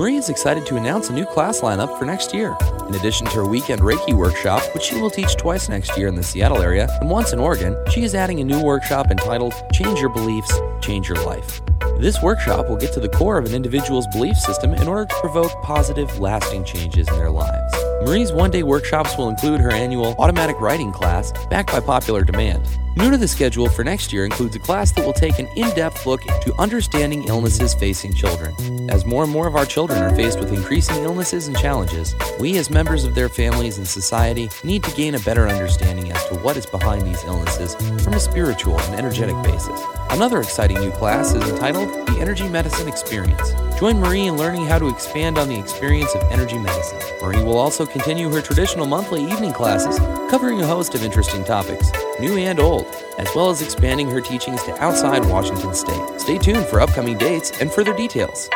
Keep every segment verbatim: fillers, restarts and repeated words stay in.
Marie is excited to announce a new class lineup for next year. In addition to her weekend Reiki workshop, which she will teach twice next year in the Seattle area and once in Oregon, she is adding a new workshop entitled Change Your Beliefs, Change Your Life. This workshop will get to the core of an individual's belief system in order to provoke positive, lasting changes in their lives. Marie's one-day workshops will include her annual automatic writing class, backed by popular demand. New to the schedule for next year includes a class that will take an in-depth look to understanding illnesses facing children. As more and more of our children are faced with increasing illnesses and challenges, we as members of their families and society need to gain a better understanding as to what is behind these illnesses from a spiritual and energetic basis. Another exciting new class is entitled The Energy Medicine Experience. Join Marie in learning how to expand on the experience of energy medicine. Marie will also continue her traditional monthly evening classes, covering a host of interesting topics, new and old, as well as expanding her teachings to outside Washington State. Stay tuned for upcoming dates and further details.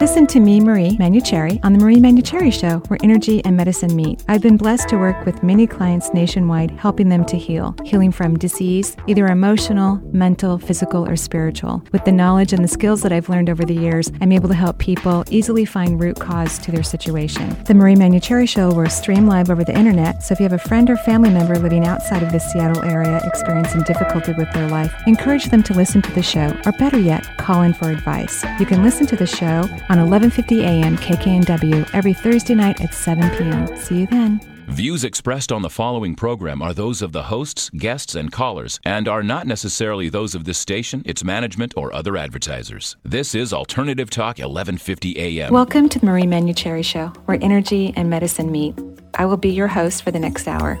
Listen to me, Marie Manouchehri, on The Marie Manouchehri Show, where energy and medicine meet. I've been blessed to work with many clients nationwide, helping them to heal, healing from disease, either emotional, mental, physical, or spiritual. With the knowledge and the skills that I've learned over the years, I'm able to help people easily find root cause to their situation. The Marie Manouchehri Show will stream live over the internet, so if you have a friend or family member living outside of the Seattle area experiencing difficulty with their life, encourage them to listen to the show, or better yet, call in for advice. You can listen to the show on eleven fifty a.m. K K N W every Thursday night at seven p.m. See you then. Views expressed on the following program are those of the hosts, guests, and callers, and are not necessarily those of this station, its management, or other advertisers. This is Alternative Talk eleven fifty a.m. Welcome to the Marie Manouchehri Show, where energy and medicine meet. I will be your host for the next hour.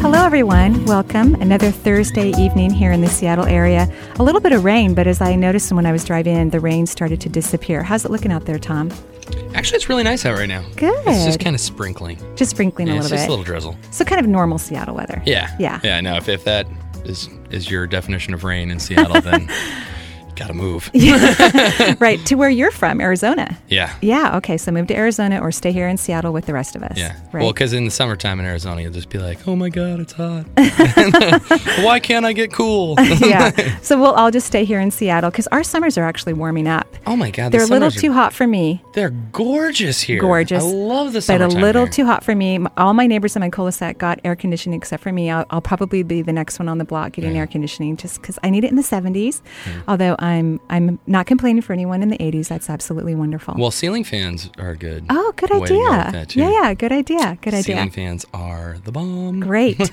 Hello everyone, welcome. Another Thursday evening here in the Seattle area. A little bit of rain, but as I noticed when I was driving in, the rain started to disappear. How's it looking out there, Tom? Actually, it's really nice out right now. Good. It's just kind of sprinkling. Just sprinkling yeah, a little it's bit. Just a little drizzle. So kind of normal Seattle weather. Yeah. Yeah. Yeah, I know. If, if that is, is your definition of rain in Seattle, then gotta move. Yeah. Right, to where you're from, Arizona. Yeah. Yeah, okay, so move to Arizona or stay here in Seattle with the rest of us. Yeah, right. Well, because in the summertime in Arizona, you'll just be like, oh my God, it's hot. Why can't I get cool? Yeah, so we'll all just stay here in Seattle because our summers are actually warming up. Oh my God, the They're a little too are, hot for me. They're gorgeous here. Gorgeous. I love the summertime. But a little here. too hot for me. All my neighbors in my cul-de-sac got air conditioning except for me. I'll, I'll probably be the next one on the block getting yeah. air conditioning just because I need it in the seventies, mm. although I I'm I'm not complaining for anyone in the eighties. That's absolutely wonderful. Well, ceiling fans are good. Oh, good idea. Way to go with that too. Yeah, yeah, good idea. Good idea. Ceiling fans are the bomb. Great.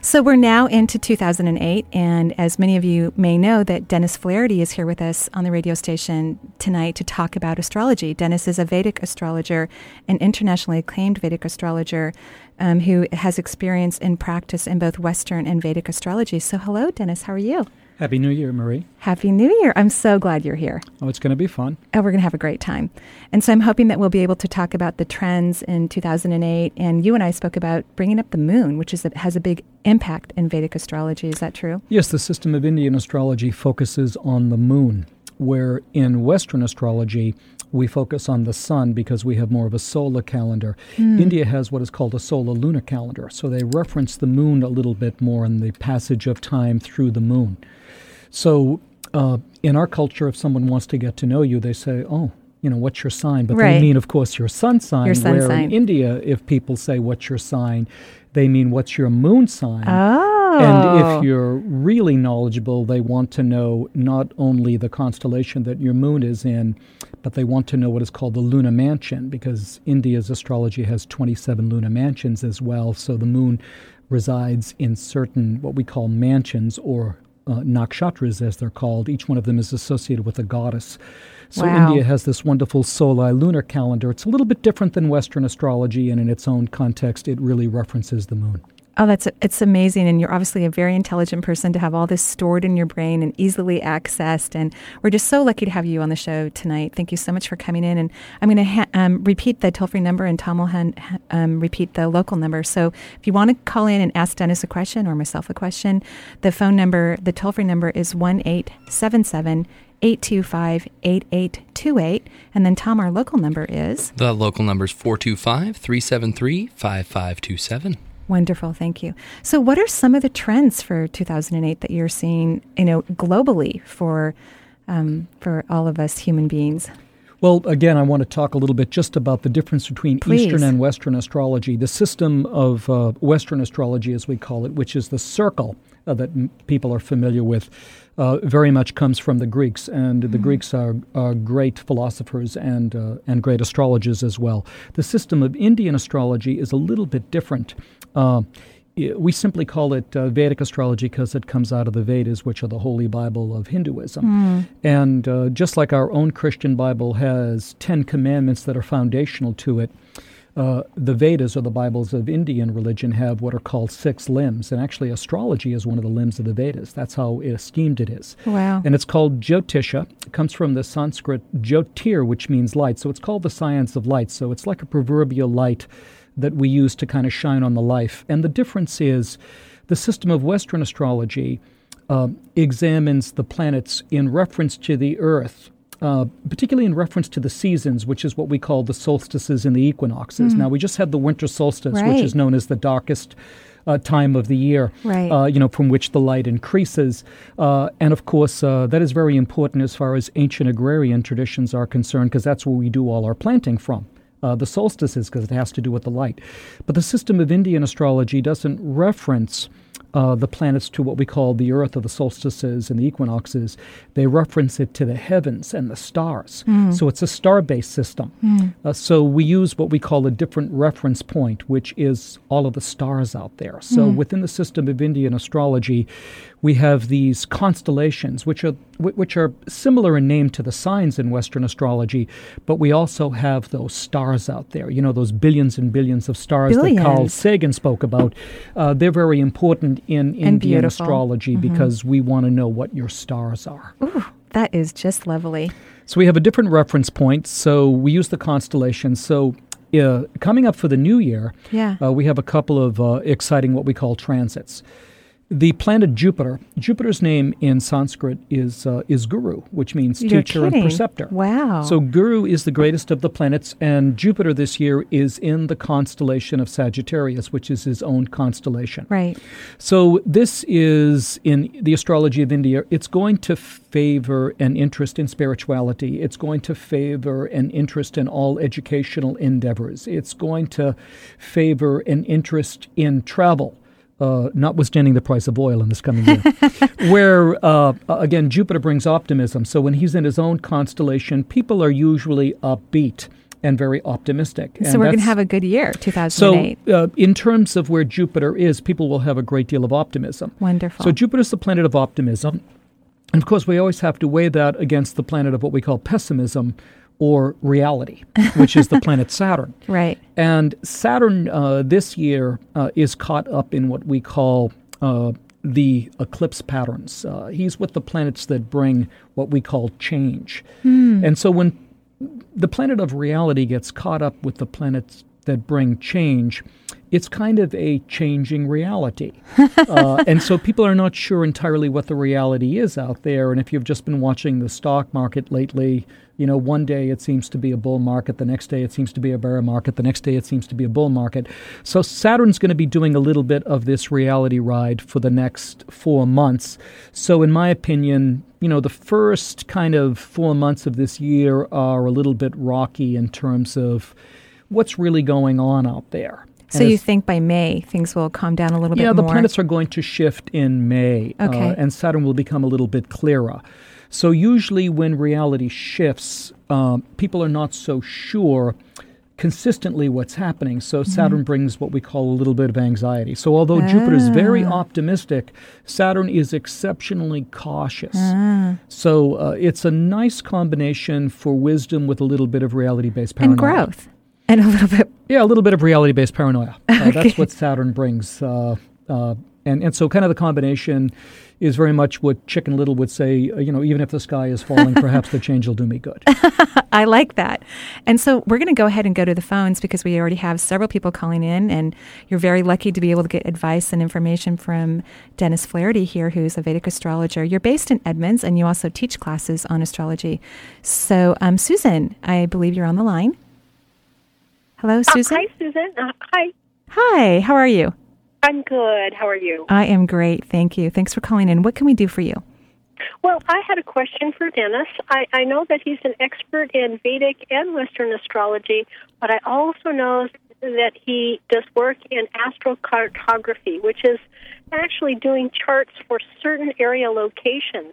So we're now into two thousand eight, and as many of you may know, that Dennis Flaherty is here with us on the radio station tonight to talk about astrology. Dennis is a Vedic astrologer, an internationally acclaimed Vedic astrologer um, who has experience and practice in both Western and Vedic astrology. So hello, Dennis. How are you? Happy New Year, Marie. Happy New Year. I'm so glad you're here. Oh, it's going to be fun. Oh, we're going to have a great time. And so I'm hoping that we'll be able to talk about the trends in two thousand eight. And you and I spoke about bringing up the moon, which is a, has a big impact in Vedic astrology. Is that true? Yes, the system of Indian astrology focuses on the moon, where in Western astrology, we focus on the sun because we have more of a solar calendar. Mm. India has what is called a solar lunar calendar, so they reference the moon a little bit more in the passage of time through the moon. So uh, in our culture, if someone wants to get to know you, they say, oh, you know, what's your sign? But right. they mean, of course, your sun sign. Your sun where sign. In India, if people say, what's your sign, they mean, what's your moon sign? Oh. And if you're really knowledgeable, they want to know not only the constellation that your moon is in, but they want to know what is called the lunar mansion, because India's astrology has twenty-seven lunar mansions as well. So the moon resides in certain what we call mansions or uh, nakshatras, as they're called. Each one of them is associated with a goddess. So wow. India has this wonderful solar lunar calendar. It's a little bit different than Western astrology, and in its own context, it really references the moon. Oh, that's it's amazing. And you're obviously a very intelligent person to have all this stored in your brain and easily accessed. And we're just so lucky to have you on the show tonight. Thank you so much for coming in. And I'm going to ha- um, repeat the toll-free number, and Tom will ha- um, repeat the local number. So if you want to call in and ask Dennis a question or myself a question, the phone number, the toll-free number is one eight seven seven eight two five eight eight two eight. And then, Tom, our local number is? The local number is four two five three seven three five five two seven. Wonderful. Thank you. So what are some of the trends for two thousand eight that you're seeing, you know, globally for um, for all of us human beings? Well, again, I want to talk a little bit just about the difference between Please. Eastern and Western astrology. The system of uh, Western astrology, as we call it, which is the circle uh, that m- people are familiar with, uh, very much comes from the Greeks, and mm-hmm. the Greeks are, are great philosophers and uh, and great astrologers as well. The system of Indian astrology is a little bit different. Uh, we simply call it uh, Vedic astrology because it comes out of the Vedas, which are the holy Bible of Hinduism. Mm. And uh, just like our own Christian Bible has ten commandments that are foundational to it, Uh, the Vedas, or the Bibles of Indian religion, have what are called six limbs. And actually, astrology is one of the limbs of the Vedas. That's how esteemed it is. Wow. And it's called Jyotisha. It comes from the Sanskrit Jyotir, which means light. So it's called the science of light. So it's like a proverbial light that we use to kind of shine on the life. And the difference is the system of Western astrology uh, examines the planets in reference to the Earth, Uh, particularly in reference to the seasons, which is what we call the solstices and the equinoxes. Mm. Now, we just had the winter solstice, right. which is known as the darkest uh, time of the year, right. uh, you know, from which the light increases. Uh, and, of course, uh, that is very important as far as ancient agrarian traditions are concerned, because that's where we do all our planting from. Uh, the solstices, because it has to do with the light. But the system of Indian astrology doesn't reference uh, the planets to what we call the Earth, or the solstices and the equinoxes. They reference it to the heavens and the stars. Mm. So it's a star-based system. Mm. Uh, so we use what we call a different reference point, which is all of the stars out there. So mm. within the system of Indian astrology, we have these constellations, which are which are similar in name to the signs in Western astrology, but we also have those stars out there. You know, those billions and billions of stars billions. that Carl Sagan spoke about. Uh, they're very important in Indian astrology mm-hmm. because we want to know what your stars are. Ooh, that is just lovely. So we have a different reference point. So we use the constellations. So uh, coming up for the new year, yeah. uh, we have a couple of uh, exciting what we call transits. The planet Jupiter, Jupiter's name in Sanskrit is uh, is Guru, which means You're teacher kidding. and preceptor. Wow. So Guru is the greatest of the planets, and Jupiter this year is in the constellation of Sagittarius, which is his own constellation. Right. So this is, in the astrology of India, it's going to favor an interest in spirituality. It's going to favor an interest in all educational endeavors. It's going to favor an interest in travel. Uh, notwithstanding the price of oil in this coming year, where, uh, again, Jupiter brings optimism. So when he's in his own constellation, people are usually upbeat and very optimistic. And so we're going to have a good year, two thousand eight. So uh, in terms of where Jupiter is, people will have a great deal of optimism. Wonderful. So Jupiter's the planet of optimism. And, of course, we always have to weigh that against the planet of what we call pessimism, or reality, which is the planet Saturn. Right. And Saturn uh, this year uh, is caught up in what we call uh, the eclipse patterns. Uh, he's with the planets that bring what we call change. Hmm. And so when the planet of reality gets caught up with the planets that bring change, it's kind of a changing reality. uh, and so people are not sure entirely what the reality is out there. And if you've just been watching the stock market lately, you know, one day it seems to be a bull market, the next day it seems to be a bear market, the next day it seems to be a bull market. So Saturn's going to be doing a little bit of this reality ride for the next four months. So in my opinion, you know, the first kind of four months of this year are a little bit rocky in terms of what's really going on out there. So you think by May things will calm down a little yeah, bit more? Yeah, the planets are going to shift in May, okay. uh, and Saturn will become a little bit clearer. So usually when reality shifts, um, people are not so sure consistently what's happening. So Saturn mm-hmm. brings what we call a little bit of anxiety. So although ah. Jupiter is very optimistic, Saturn is exceptionally cautious. Ah. So uh, it's a nice combination for wisdom with a little bit of reality-based paranoia. And growth. And a little bit. Yeah, a little bit of reality-based paranoia. Uh, okay. That's what Saturn brings. Uh, uh, and, and so kind of the combination is very much what Chicken Little would say, uh, you know, even if the sky is falling, perhaps the change will do me good. I like that. And so we're going to go ahead and go to the phones because we already have several people calling in, and you're very lucky to be able to get advice and information from Dennis Flaherty here, who's a Vedic astrologer. You're based in Edmonds, and you also teach classes on astrology. So, um, Susan, I believe you're on the line. Hello, Susan. Uh, hi, Susan. Uh, hi. Hi. How are you? I'm good. How are you? I am great. Thank you. Thanks for calling in. What can we do for you? Well, I had a question for Dennis. I, I know that he's an expert in Vedic and Western astrology, but I also know that he does work in astrocartography, which is actually doing charts for certain area locations.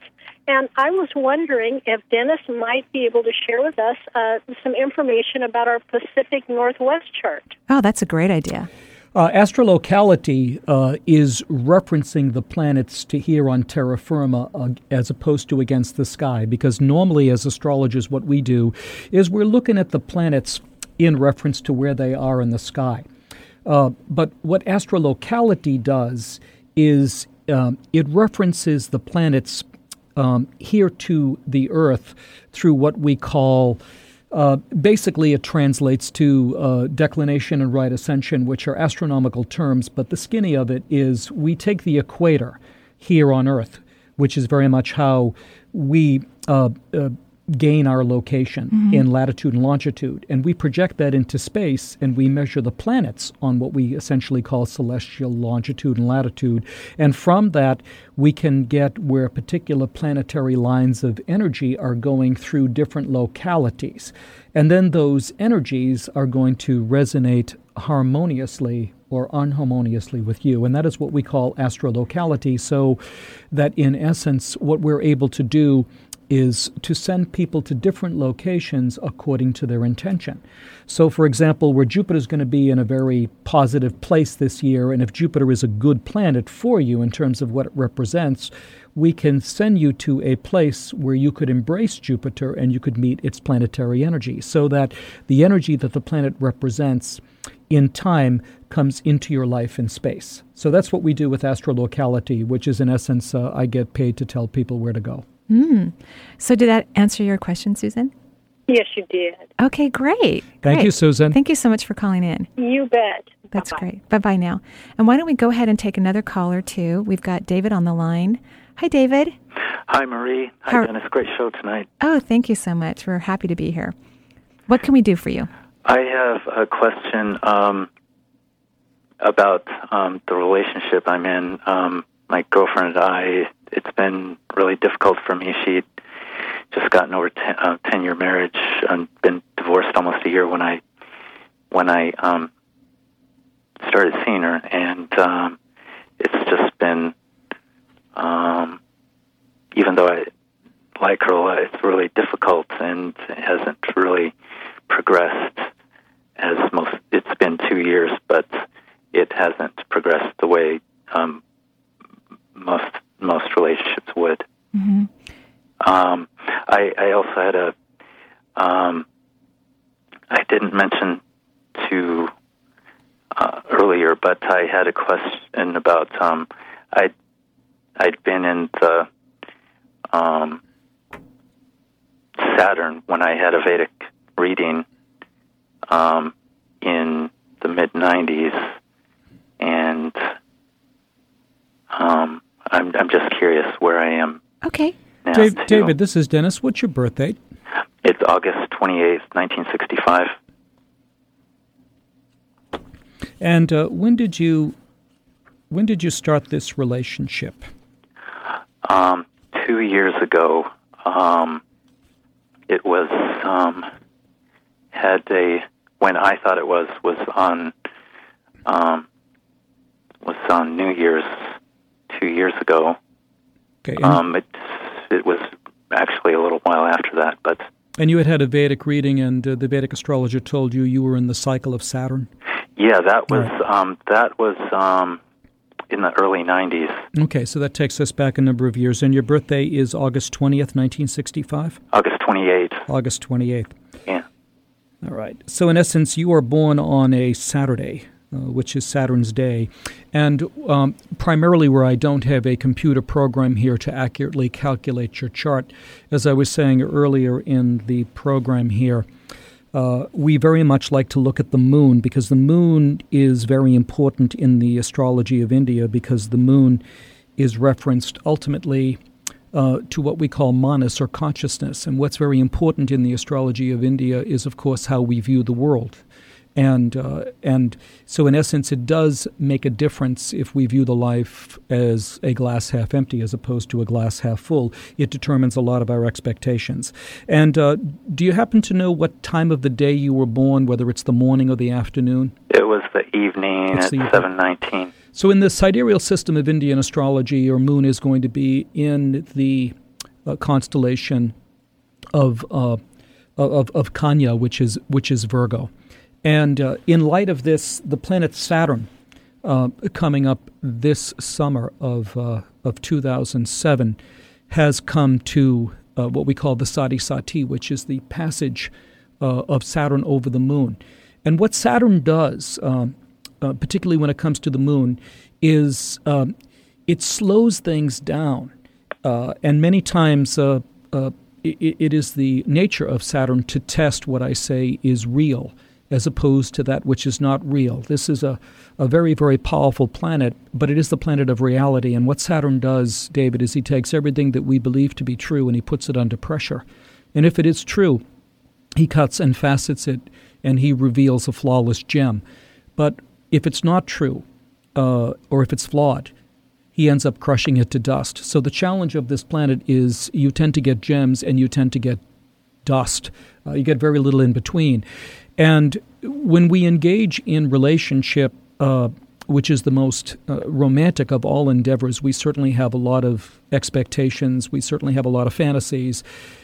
And I was wondering if Dennis might be able to share with us uh, some information about our Pacific Northwest chart. Oh, that's a great idea. Uh, astrolocality uh, is referencing the planets to here on terra firma uh, as opposed to against the sky, because normally as astrologers what we do is we're looking at the planets in reference to where they are in the sky. Uh, but what astrolocality does is um, it references the planets um, here to the Earth through what we call, uh, basically it translates to uh, declination and right ascension, which are astronomical terms, but the skinny of it is we take the equator here on Earth, which is very much how we uh, uh, gain our location mm-hmm. in latitude and longitude, and we project that into space, and we measure the planets on what we essentially call celestial longitude and latitude, and from that we can get where particular planetary lines of energy are going through different localities, and then those energies are going to resonate harmoniously or unharmoniously with you, and that is what we call astrolocality, so that in essence what we're able to do is to send people to different locations according to their intention. So, for example, where Jupiter's going to be in a very positive place this year, and if Jupiter is a good planet for you in terms of what it represents, we can send you to a place where you could embrace Jupiter and you could meet its planetary energy, so that the energy that the planet represents in time comes into your life in space. So that's what we do with astrolocality, which is in essence, uh, I get paid to tell people where to go. Mm. So did that answer your question, Susan? Yes, you did. Okay, great. Thank great. you, Susan. Thank you so much for calling in. You bet. That's Bye-bye. great. Bye-bye now. And why don't we go ahead and take another caller, too. We've got David on the line. Hi, David. Hi, Marie. Hi, How- Dennis. Great show tonight. Oh, thank you so much. We're happy to be here. What can we do for you? I have a question um, about um, the relationship I'm in. Um, my girlfriend and I... It's been really difficult for me. She'd just gotten over a ten-year marriage and been divorced almost a year when I when I um, started seeing her, and um, it's just been, um, even though I like her a lot, it's really difficult and hasn't really progressed as most. It's been two years, but it hasn't progressed the way um, most. most relationships would. Mm-hmm. Um, I, I also had a, um, I didn't mention to uh, earlier, but I had a question about, um, I'd, I'd been in the um, Saturn when I had a Vedic reading um, in the mid-nineties, and um I'm I'm just curious where I am. Okay. Now, Dave, David, this is Dennis. What's your birth date? It's August twenty-eighth, nineteen sixty-five. And uh, when did you when did you start this relationship? Um, two years ago. Um, it was um, had a when I thought it was was on um, was on New Year's. Two years ago. Okay, um, it it was actually a little while after that, but and you had had a Vedic reading, and uh, the Vedic astrologer told you you were in the cycle of Saturn. Yeah, that was right. um, that was um, in the early nineties. Okay, so that takes us back a number of years. And your birthday is August twentieth, nineteen sixty-five. August twenty-eighth. August twenty-eighth. Yeah. All right. So in essence, you are born on a Saturday, uh, which is Saturn's day. And um, primarily where I don't have a computer program here to accurately calculate your chart, as I was saying earlier in the program here, Uh, we very much like to look at the moon, because the moon is very important in the astrology of India, because the moon is referenced ultimately uh, to what we call manas, or consciousness. And what's very important in the astrology of India is, of course, how we view the world. And uh, and so in essence, it does make a difference if we view the life as a glass half empty as opposed to a glass half full. It determines a lot of our expectations. And uh, do you happen to know what time of the day you were born, whether it's the morning or the afternoon? It was the evening it's at seven nineteen. So in the sidereal system of Indian astrology, your moon is going to be in the uh, constellation of, uh, of of Kanya, which is which is Virgo. And uh, in light of this, the planet Saturn uh, coming up this summer of uh, of two thousand seven has come to uh, what we call the Sadi Sati, which is the passage uh, of Saturn over the moon. And what Saturn does, um, uh, particularly when it comes to the moon, is um, it slows things down. Uh, and many times uh, uh, it, it is the nature of Saturn to test what I say is real, as opposed to that which is not real. This is a, a very, very powerful planet, but it is the planet of reality. And what Saturn does, David, is he takes everything that we believe to be true and he puts it under pressure. And if it is true, he cuts and facets it and he reveals a flawless gem. But if it's not true, uh, or if it's flawed, he ends up crushing it to dust. So the challenge of this planet is you tend to get gems and you tend to get dust. Uh, you get very little in between. And when we engage in relationship, uh, which is the most uh, romantic of all endeavors, we certainly have a lot of expectations. We certainly have a lot of fantasies.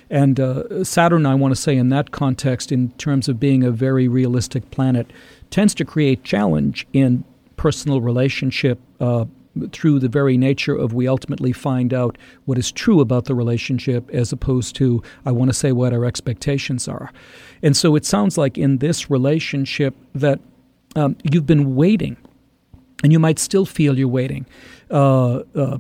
And uh, Saturn, I want to say in that context, in terms of being a very realistic planet, tends to create challenge in personal relationship uh, through the very nature of we ultimately find out what is true about the relationship as opposed to, I want to say, what our expectations are. And so it sounds like in this relationship that um, you've been waiting, and you might still feel you're waiting. Uh, uh,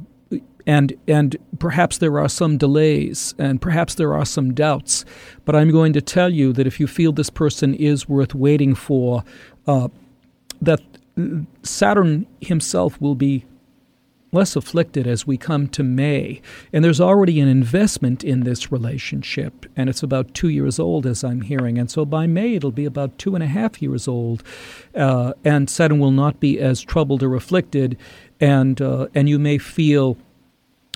and and perhaps there are some delays, and perhaps there are some doubts. But I'm going to tell you that if you feel this person is worth waiting for, uh, that Saturn himself will be less afflicted as we come to May. And there's already an investment in this relationship, and it's about two years old, as I'm hearing. And so by May, it'll be about two and a half years old, uh, and Saturn will not be as troubled or afflicted, and, uh, and you may feel,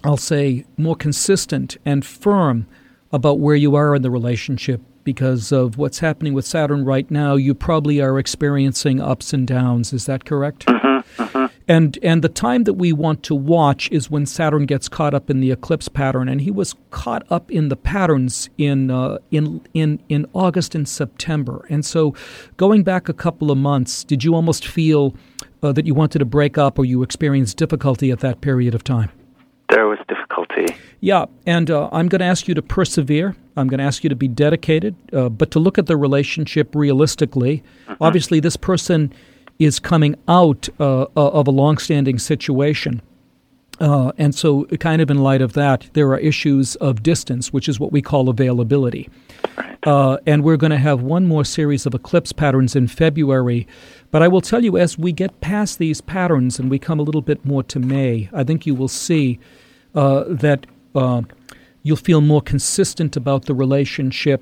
I'll say, more consistent and firm about where you are in the relationship. Because of what's happening with Saturn right now, you probably are experiencing ups and downs. Is that correct? Mm-hmm, mm-hmm. And and the time that we want to watch is when Saturn gets caught up in the eclipse pattern, and he was caught up in the patterns in uh, in in in August and September. And so, going back a couple of months, did you almost feel uh, that you wanted to break up, or you experienced difficulty at that period of time? There was difficulty. Yeah, and uh, I'm going to ask you to persevere. I'm going to ask you to be dedicated, uh, but to look at the relationship realistically. Mm-hmm. Obviously, this person is coming out uh, of a long-standing situation. Uh, and so kind of in light of that, there are issues of distance, which is what we call availability. Right. Uh, and we're going to have one more series of eclipse patterns in February. But I will tell you, as we get past these patterns and we come a little bit more to May, I think you will see uh, that uh, you'll feel more consistent about the relationship,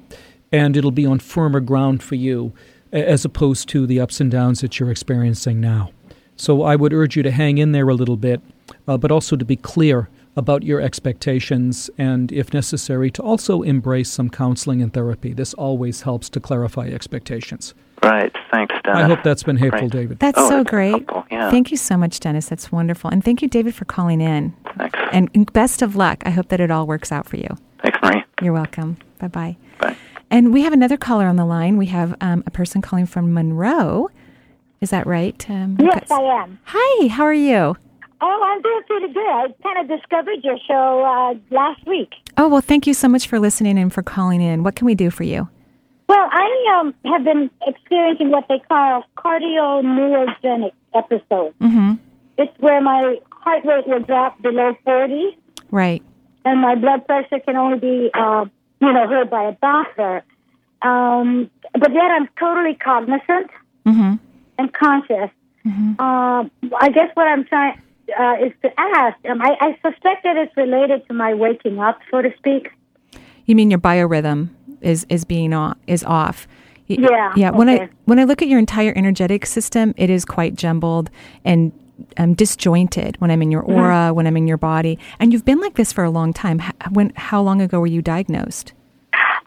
and it'll be on firmer ground for you, as opposed to the ups and downs that you're experiencing now. So I would urge you to hang in there a little bit, uh, but also to be clear about your expectations, and if necessary, to also embrace some counseling and therapy. This always helps to clarify expectations. Right. Thanks, Dennis. I hope that's been helpful, David. That's oh, so that's great. Helpful, yeah. Thank you so much, Dennis. That's wonderful. And thank you, David, for calling in. Thanks. And best of luck. I hope that it all works out for you. Thanks, Marie. You're welcome. Bye-bye. Bye. And we have another caller on the line. We have um, a person calling from Monroe. Is that right? Um, yes, I am. Hi, how are you? Oh, I'm doing pretty good. I kind of discovered your show uh, last week. Oh, well, thank you so much for listening and for calling in. What can we do for you? Well, I I um, have been experiencing what they call cardio-neurogenic episodes. Mm-hmm. It's where my heart rate will drop below forty. Right. And my blood pressure can only be, uh, you know, heard by a doctor. Um, but yet I'm totally cognizant mm-hmm. and conscious. Mm-hmm. Uh, I guess what I'm trying uh, is to ask, um, I, I suspect that it's related to my waking up, so to speak. You mean your biorhythm is, is being off, is off. Yeah. Yeah. When okay. I when I look at your entire energetic system, it is quite jumbled and um, disjointed when I'm in your aura, mm-hmm. when I'm in your body. And you've been like this for a long time. How, when, how long ago were you diagnosed?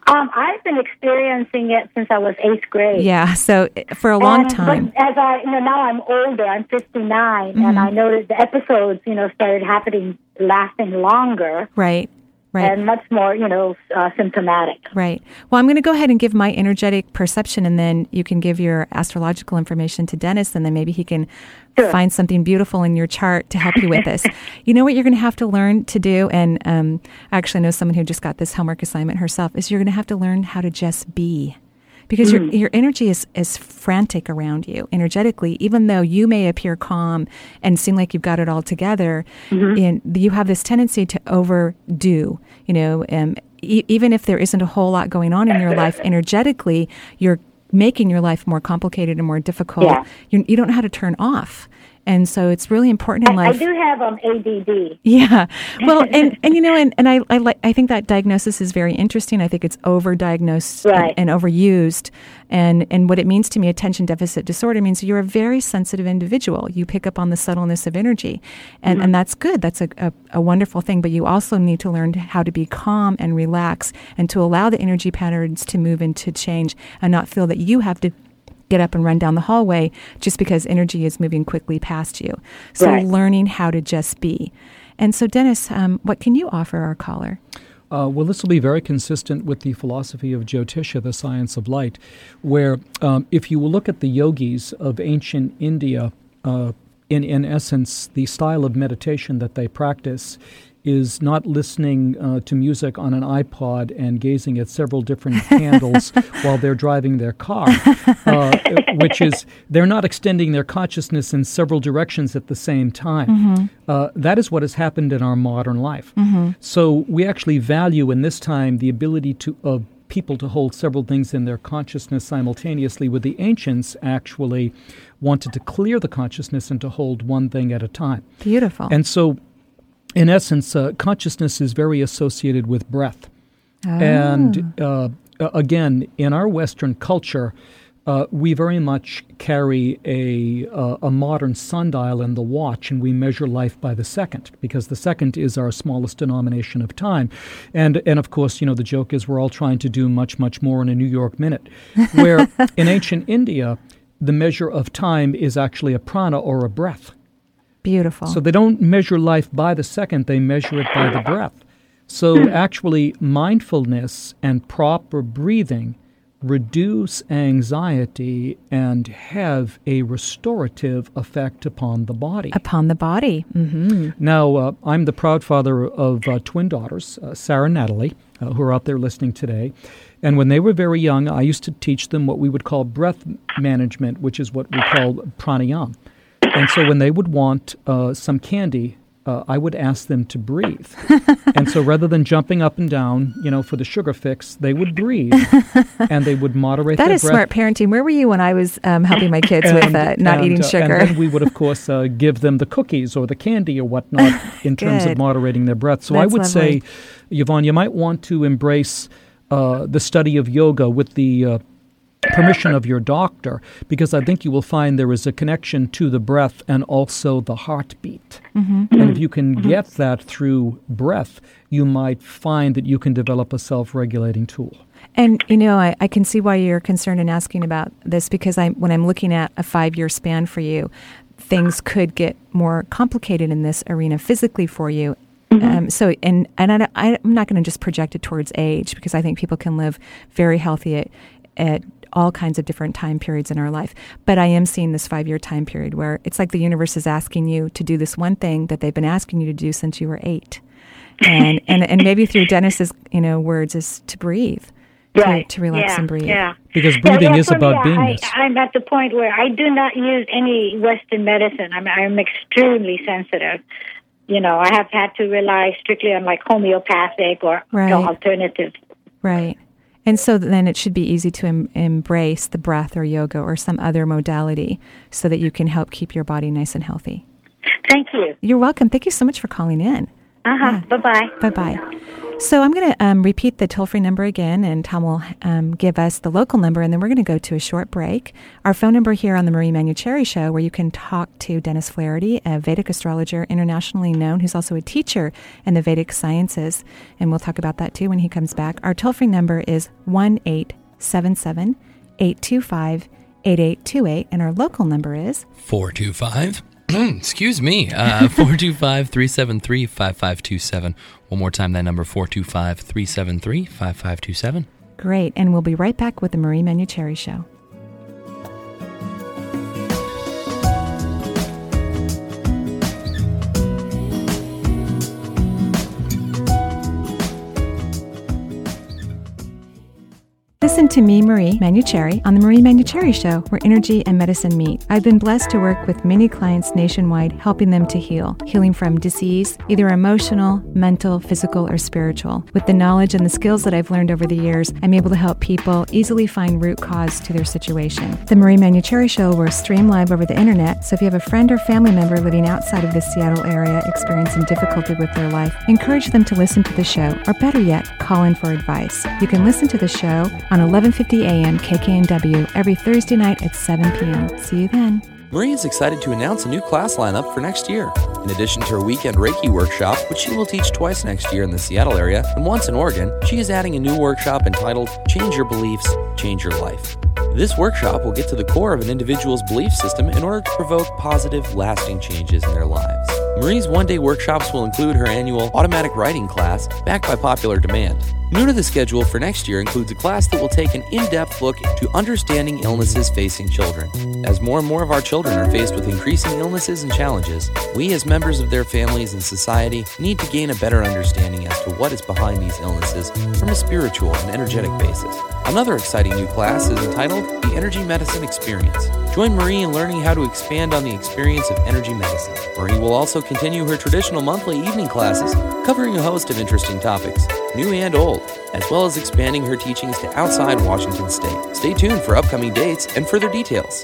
Um, I've been experiencing it since I was eighth grade. Yeah, so for a long and, time. But as I, you know, now I'm older, I'm fifty-nine, mm-hmm. and I noticed the episodes, you know, started happening, lasting longer. Right, right. And much more, you know, uh, symptomatic. Right. Well, I'm going to go ahead and give my energetic perception, and then you can give your astrological information to Dennis, and then maybe he can sure. find something beautiful in your chart to help you with this. You know what you're going to have to learn to do, and um, I actually know someone who just got this homework assignment herself, is you're going to have to learn how to just be. Because mm. your your energy is, is frantic around you energetically, even though you may appear calm and seem like you've got it all together, mm-hmm. and you have this tendency to overdo, you know, um, e- even if there isn't a whole lot going on in your life energetically, you're making your life more complicated and more difficult. Yeah. You, you don't know how to turn off. And so it's really important in life. I, I do have um, A D D. Yeah. Well, and, and you know, and, and I I, like, I think that diagnosis is very interesting. I think it's over-diagnosed right. and, and overused. And, and what it means to me, attention deficit disorder, means you're a very sensitive individual. You pick up on the subtleness of energy. And, mm-hmm. and that's good. That's a, a, a wonderful thing. But you also need to learn how to be calm and relax and to allow the energy patterns to move and to change and not feel that you have to get up and run down the hallway just because energy is moving quickly past you. So right. learning how to just be. And so, Dennis, um, what can you offer our caller? Uh, well, this will be very consistent with the philosophy of Jyotisha, the science of light, where um, if you will look at the yogis of ancient India, uh, in, in essence, the style of meditation that they practice is not listening uh, to music on an iPod and gazing at several different candles while they're driving their car, uh, which is they're not extending their consciousness in several directions at the same time. Mm-hmm. Uh, that is what has happened in our modern life. Mm-hmm. So we actually value in this time the ability to uh, people to hold several things in their consciousness simultaneously, where the ancients actually wanted to clear the consciousness and to hold one thing at a time. Beautiful. And so in essence, uh, consciousness is very associated with breath. Oh. And uh, again, in our Western culture, uh, we very much carry a, uh, a modern sundial and the watch, and we measure life by the second, because the second is our smallest denomination of time. And, and of course, you know, the joke is we're all trying to do much, much more in a New York minute, where in ancient India, the measure of time is actually a prana or a breath. Beautiful. So they don't measure life by the second, they measure it by the breath. So actually, mindfulness and proper breathing reduce anxiety and have a restorative effect upon the body. Upon the body. Mm-hmm. Now, uh, I'm the proud father of uh, twin daughters, uh, Sarah and Natalie, uh, who are out there listening today. And when they were very young, I used to teach them what we would call breath management, which is what we call pranayama. And so when they would want uh, some candy, uh, I would ask them to breathe. And so rather than jumping up and down, you know, for the sugar fix, they would breathe and they would moderate their breath. That is smart parenting. Where were you when I was um, helping my kids and, with uh, not and, eating sugar? Uh, and then we would, of course, uh, give them the cookies or the candy or whatnot in terms of moderating their breath. So That's I would lovely. say, Yvonne, you might want to embrace uh, the study of yoga with the uh, permission of your doctor, because I think you will find there is a connection to the breath and also the heartbeat. Mm-hmm. And if you can mm-hmm. get that through breath, you might find that you can develop a self-regulating tool. And, you know, I, I can see why you're concerned in asking about this, because I, when I'm looking at a five-year span for you, things could get more complicated in this arena physically for you. Mm-hmm. Um, so, and, and I, I'm not going to just project it towards age, because I think people can live very healthy at, at all kinds of different time periods in our life. But I am seeing this five-year time period where it's like the universe is asking you to do this one thing that they've been asking you to do since you were eight. And and, and maybe through Dennis's, you know, words is to breathe. right. to, to relax yeah. and breathe. Yeah. Because breathing yeah, yeah, is about me, beingness. I, I'm at the point where I do not use any Western medicine. I'm, I'm extremely sensitive. You know, I have had to rely strictly on like homeopathic or right. no, alternatives. Right. And so then it should be easy to em- embrace the breath or yoga or some other modality so that you can help keep your body nice and healthy. Thank you. You're welcome. Thank you so much for calling in. Uh-huh. Yeah. Bye-bye. Bye-bye. So I'm going to um, repeat the toll-free number again, and Tom will um, give us the local number, and then we're going to go to a short break. Our phone number here on the Marie Manouchehri Show, where you can talk to Dennis Flaherty, a Vedic astrologer internationally known, who's also a teacher in the Vedic sciences, and we'll talk about that too when he comes back. Our toll-free number is one eight seven seven, eight two five, eight eight two eight, and our local number is four two five Excuse me, uh, four two five, three seven three, five five two seven. One more time, that number, four two five, three seven three, five five two seven. Great, and we'll be right back with the Marie Manouchehri Show. Listen to me, Marie Manouchehri, on the Marie Manouchehri Show, where energy and medicine meet. I've been blessed to work with many clients nationwide, helping them to heal, healing from disease, either emotional, mental, physical, or spiritual. With the knowledge and the skills that I've learned over the years, I'm able to help people easily find root cause to their situation. The Marie Manouchehri Show will stream live over the internet, so if you have a friend or family member living outside of the Seattle area experiencing difficulty with their life, encourage them to listen to the show, or better yet, call in for advice. You can listen to the show on eleven fifty a.m. K K N W every Thursday night at seven p.m. See you then. Marie is excited to announce a new class lineup for next year. In addition to her weekend Reiki workshop, which she will teach twice next year in the Seattle area and once in Oregon, she is adding a new workshop entitled Change Your Beliefs, Change Your Life. This workshop will get to the core of an individual's belief system in order to provoke positive, lasting changes in their lives. Marie's one-day workshops will include her annual automatic writing class, backed by popular demand. New to the schedule for next year includes a class that will take an in-depth look to understanding illnesses facing children. As more and more of our children are faced with increasing illnesses and challenges, we as members of their families and society need to gain a better understanding as to what is behind these illnesses from a spiritual and energetic basis. Another exciting new class is entitled The Energy Medicine Experience. Join Marie in learning how to expand on the experience of energy medicine. Marie will also continue her traditional monthly evening classes, covering a host of interesting topics, new and old, as well as expanding her teachings to outside Washington State. Stay tuned for upcoming dates and further details.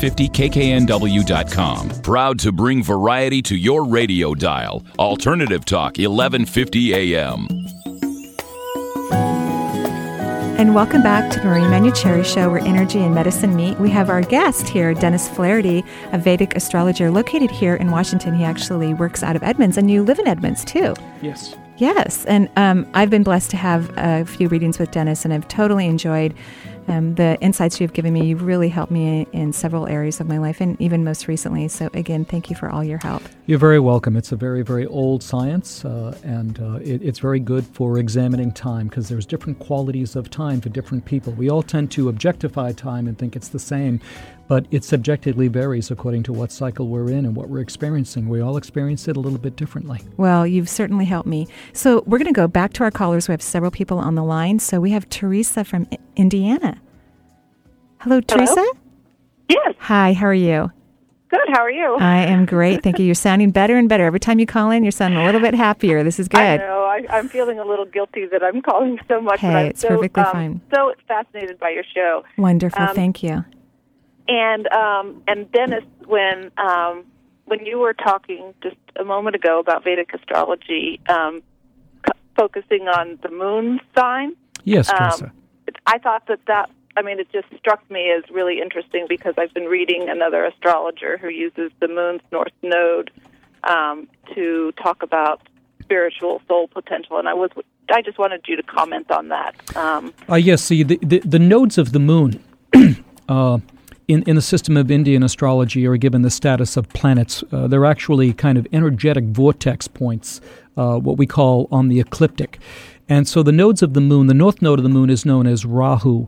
fifty k k n w dot com. Proud to bring variety to your radio dial. Alternative Talk, eleven fifty a.m. And welcome back to the Marie Manouchehri Show, where energy and medicine meet. We have our guest here, Dennis Flaherty, a Vedic astrologer located here in Washington. He actually works out of Edmonds, and you live in Edmonds, too. Yes. Yes, and um, I've been blessed to have a few readings with Dennis, and I've totally enjoyed Um, the insights you've given me. You've really helped me in, in several areas of my life, and even most recently. So again, thank you for all your help. You're very welcome. It's a very, very old science, uh, and uh, it, it's very good for examining time, because there's different qualities of time for different people. We all tend to objectify time and think it's the same, but it subjectively varies according to what cycle we're in and what we're experiencing. We all experience it a little bit differently. Well, you've certainly helped me. So we're going to go back to our callers. We have several people on the line. So we have Teresa from I- Indiana. Hello, Teresa? Hello? Yes. Hi, how are you? Good, how are you? I am great, thank you. You're sounding better and better. Every time you call in, you're sounding a little bit happier. This is good. I know. I, I'm feeling a little guilty that I'm calling so much. Hey, but I'm it's so, perfectly um, fine. So fascinated by your show. Wonderful, um, thank you. And um, and Dennis, when um, when you were talking just a moment ago about Vedic astrology, um, c- focusing on the moon sign. Yes, Teresa. Um, it, I thought that that, I mean, it just struck me as really interesting, because I've been reading another astrologer who uses the moon's north node um, to talk about spiritual soul potential, and I was I just wanted you to comment on that. Um, uh, yes, see, the, the, the nodes of the moon uh, in, in the system of Indian astrology are given the status of planets. Uh, they're actually kind of energetic vortex points, uh, what we call on the ecliptic. And so the nodes of the moon, the north node of the moon is known as Rahu,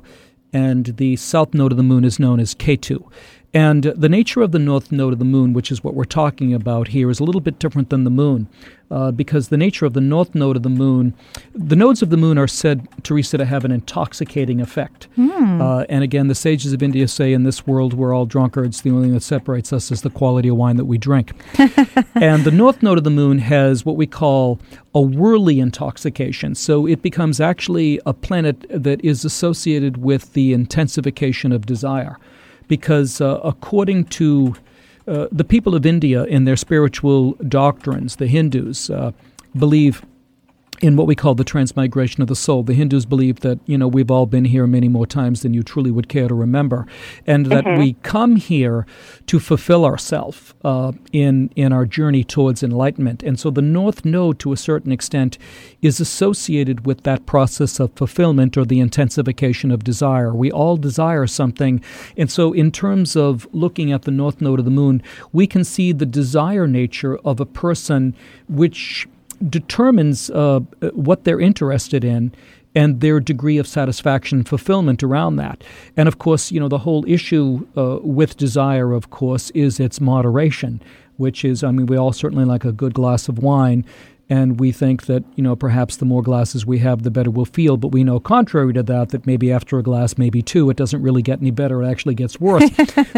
and the south node of the moon is known as Ketu. And the nature of the north node of the moon, which is what we're talking about here, is a little bit different than the moon, uh, because the nature of the north node of the moon, the nodes of the moon are said, Teresa, to have an intoxicating effect. Mm. Uh, and again, the sages of India say, in this world we're all drunkards, the only thing that separates us is the quality of wine that we drink. And the north node of the moon has what we call a whirly intoxication. So it becomes actually a planet that is associated with the intensification of desire. Because uh, according to uh, the people of India in their spiritual doctrines, the Hindus uh, believe in what we call the transmigration of the soul. The Hindus believe that, you know, we've all been here many more times than you truly would care to remember, and that mm-hmm. we come here to fulfill ourselves uh, in, in our journey towards enlightenment. And so the North Node, to a certain extent, is associated with that process of fulfillment or the intensification of desire. We all desire something. And so in terms of looking at the North Node of the Moon, we can see the desire nature of a person, which determines uh, what they're interested in and their degree of satisfaction and fulfillment around that. And, of course, you know, the whole issue uh, with desire, of course, is its moderation, which is, I mean, we all certainly like a good glass of wine, and we think that, you know, perhaps the more glasses we have, the better we'll feel. But we know, contrary to that, that maybe after a glass, maybe two, it doesn't really get any better. It actually gets worse.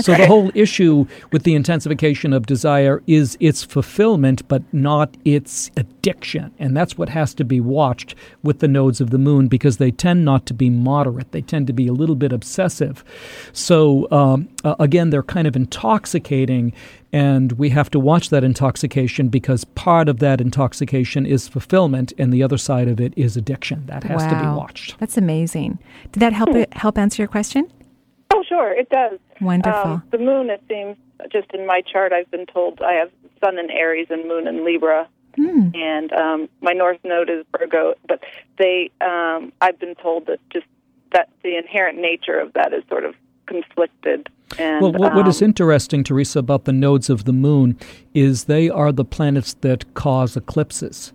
So the whole issue with the intensification of desire is its fulfillment, but not its addiction. And that's what has to be watched with the nodes of the moon, because they tend not to be moderate. They tend to be a little bit obsessive. So, um, uh, again, they're kind of intoxicating. And we have to watch that intoxication, because part of that intoxication is fulfillment, and the other side of it is addiction. That has wow. to be watched. That's amazing. Did that help mm. help answer your question? Oh, sure, it does. Wonderful. Um, the moon, it seems, just in my chart, I've been told I have sun in Aries and moon in Libra, mm. and um, my north node is Virgo. But they, um, I've been told that just that the inherent nature of that is sort of conflicted. And, well, what, um, what is interesting, Teresa, about the nodes of the moon is they are the planets that cause eclipses.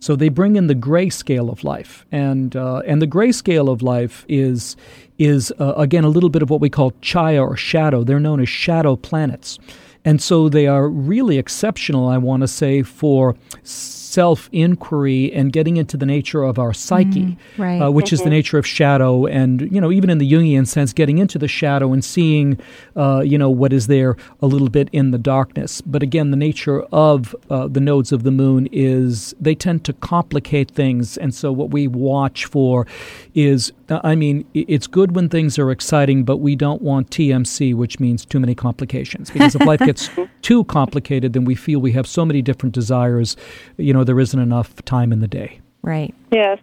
So they bring in the gray scale of life, and uh, and the gray scale of life is is uh, again a little bit of what we call chaya or shadow. They're known as shadow planets, and so they are really exceptional, I want to say, for self-inquiry and getting into the nature of our psyche, mm, right. uh, which mm-hmm. is the nature of shadow, and, you know, even in the Jungian sense, getting into the shadow and seeing, uh, you know, what is there a little bit in the darkness. But again, the nature of uh, the nodes of the moon is they tend to complicate things, and so what we watch for is, uh, I mean, it's good when things are exciting, but we don't want T M C, which means too many complications, because if life gets too complicated, then we feel we have so many different desires, you know, there isn't enough time in the day. Right. Yes.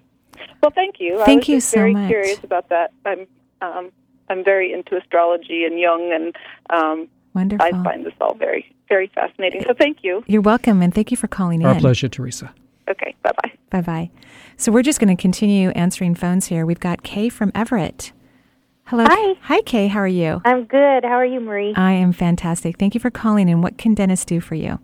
Well, thank you. Thank I was you just so very much. Curious about that. I'm um, I'm very into astrology and Jung, and um, wonderful. I find this all very, very fascinating. So thank you. You're welcome, and thank you for calling Our in. Our pleasure, Teresa. Okay. Bye bye. Bye bye. So we're just going to continue answering phones here. We've got Kay from Everett. Hello. Hi. Hi, Kay. How are you? I'm good. How are you, Marie? I am fantastic. Thank you for calling in. What can Dennis do for you?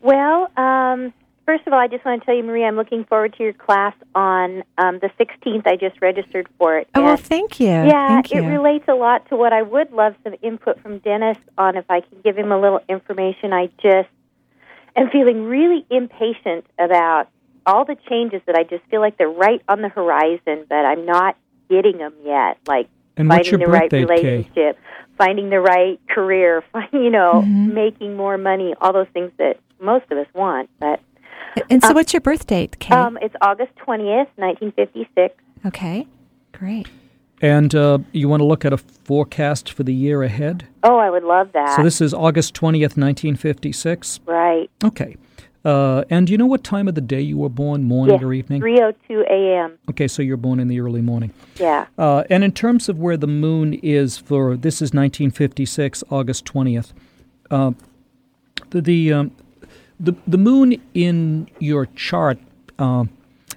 Well. Um, First of all, I just want to tell you, Marie, I'm looking forward to your class on um, the sixteenth. I just registered for it. Oh, and, well, thank you. Yeah, thank you. It relates a lot to what I would love some input from Dennis on, if I can give him a little information. I just am feeling really impatient about all the changes that I just feel like they're right on the horizon, but I'm not getting them yet, like and finding the right relationship, Kay? Finding the right career, you know, mm-hmm. making more money, all those things that most of us want, but... And so um, what's your birth date, Kate? Um, it's August twentieth, nineteen fifty-six. Okay, great. And uh, you want to look at a forecast for the year ahead? Oh, I would love that. So this is August twentieth, nineteen fifty-six? Right. Okay. Uh, and do you know what time of the day you were born, morning yes, or evening? three oh two a.m. Okay, so you're born in the early morning. Yeah. Uh, and in terms of where the moon is for, this is nineteen fifty-six, August twentieth, uh, the... the um, The the moon in your chart uh,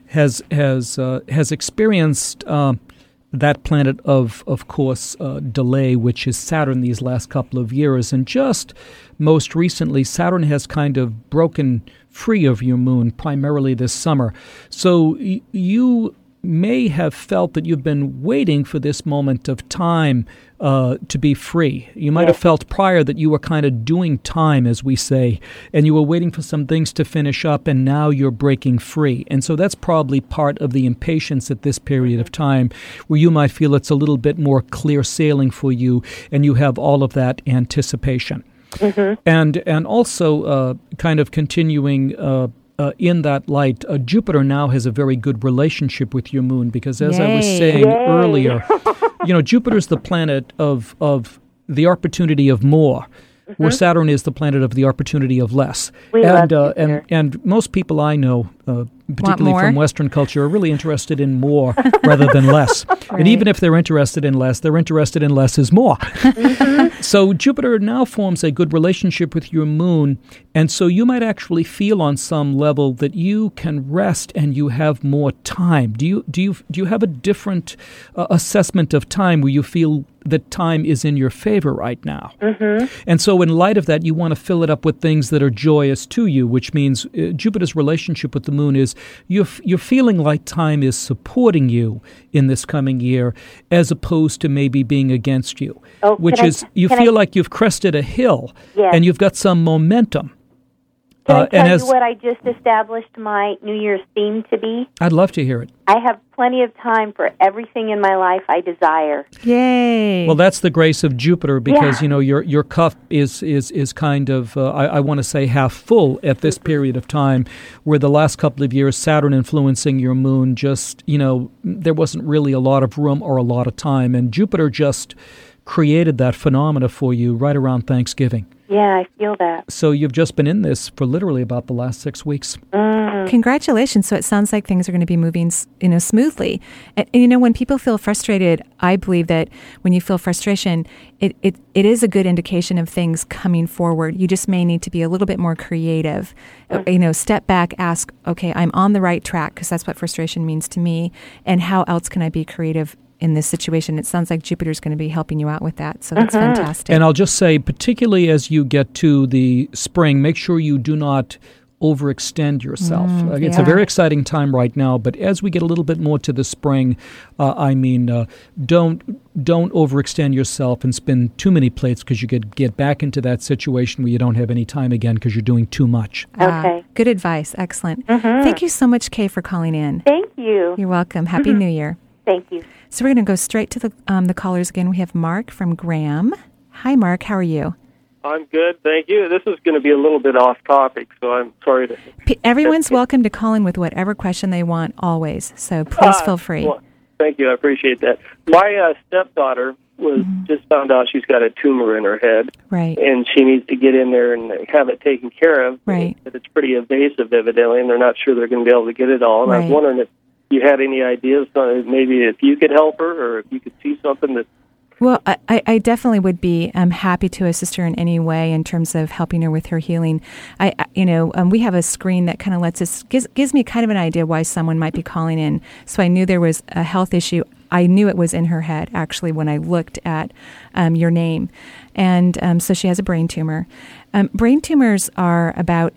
has has uh, has experienced uh, that planet of of course uh, delay, which is Saturn, these last couple of years, and just most recently Saturn has kind of broken free of your moon, primarily this summer. So y- you. may have felt that you've been waiting for this moment of time uh, to be free. You might yeah. have felt prior that you were kind of doing time, as we say, and you were waiting for some things to finish up, and now you're breaking free. And so that's probably part of the impatience at this period of time, where you might feel it's a little bit more clear sailing for you, and you have all of that anticipation. Mm-hmm. And, and also uh, kind of continuing uh, Uh, in that light, uh, Jupiter now has a very good relationship with your moon, because as Yay. I was saying Yay. earlier, you know, Jupiter's the planet of of the opportunity of more, mm-hmm. where Saturn is the planet of the opportunity of less. We and love uh, and and most people I know, uh, particularly from Western culture, are really interested in more rather than less. Right. And even if they're interested in less, they're interested in less is more. Mm-hmm. So Jupiter now forms a good relationship with your moon, and so you might actually feel on some level that you can rest and you have more time. Do you do you do you have a different uh, assessment of time, where you feel that time is in your favor right now? Mm-hmm. And so in light of that, you want to fill it up with things that are joyous to you, which means uh, Jupiter's relationship with the moon is You're, you're feeling like time is supporting you in this coming year, as opposed to maybe being against you, oh, which is I, you feel I, like you've crested a hill yes. and you've got some momentum. Can uh, I tell and as, you what I just established my New Year's theme to be? I'd love to hear it. I have plenty of time for everything in my life I desire. Yay! Well, that's the grace of Jupiter, because yeah. you know your your cup is is is kind of uh, I, I want to say half full at this period of time, where the last couple of years Saturn influencing your moon, just you know there wasn't really a lot of room or a lot of time, and Jupiter just created that phenomena for you right around Thanksgiving. Yeah, I feel that. So you've just been in this for literally about the last six weeks. Mm. Congratulations. So it sounds like things are going to be moving, you know, smoothly. And, and, you know, when people feel frustrated, I believe that when you feel frustration, it, it, it is a good indication of things coming forward. You just may need to be a little bit more creative. Mm. You know, step back, ask, okay, I'm on the right track, because that's what frustration means to me. And how else can I be creative in this situation? It sounds like Jupiter's going to be helping you out with that, so that's mm-hmm. fantastic. And I'll just say, particularly as you get to the spring, make sure you do not overextend yourself. Mm, uh, it's yeah. a very exciting time right now, but as we get a little bit more to the spring, uh, I mean, uh, don't don't overextend yourself and spin too many plates, because you could get back into that situation where you don't have any time again because you're doing too much. Okay. Uh, good advice. Excellent. Mm-hmm. Thank you so much, Kay, for calling in. Thank you. You're welcome. Happy mm-hmm. New Year. Thank you. So we're going to go straight to the um, the callers again. We have Mark from Graham. Hi, Mark. How are you? I'm good. Thank you. This is going to be a little bit off topic, so I'm sorry to... P- Everyone's welcome to call in with whatever question they want, always. So please uh, feel free. Well, thank you. I appreciate that. My uh, stepdaughter was mm-hmm. just found out she's got a tumor in her head. Right. And she needs to get in there and have it taken care of. Right. But it's pretty invasive, evidently, and they're not sure they're going to be able to get it all. And right. I was wondering if you had any ideas on maybe if you could help her, or if you could see something that... Well, I, I definitely would be um, happy to assist her in any way in terms of helping her with her healing. I, I you know, um, we have a screen that kind of lets us, gives, gives me kind of an idea why someone might be calling in. So I knew there was a health issue. I knew it was in her head, actually, when I looked at um, your name. And um, so she has a brain tumor. Um, brain tumors are about...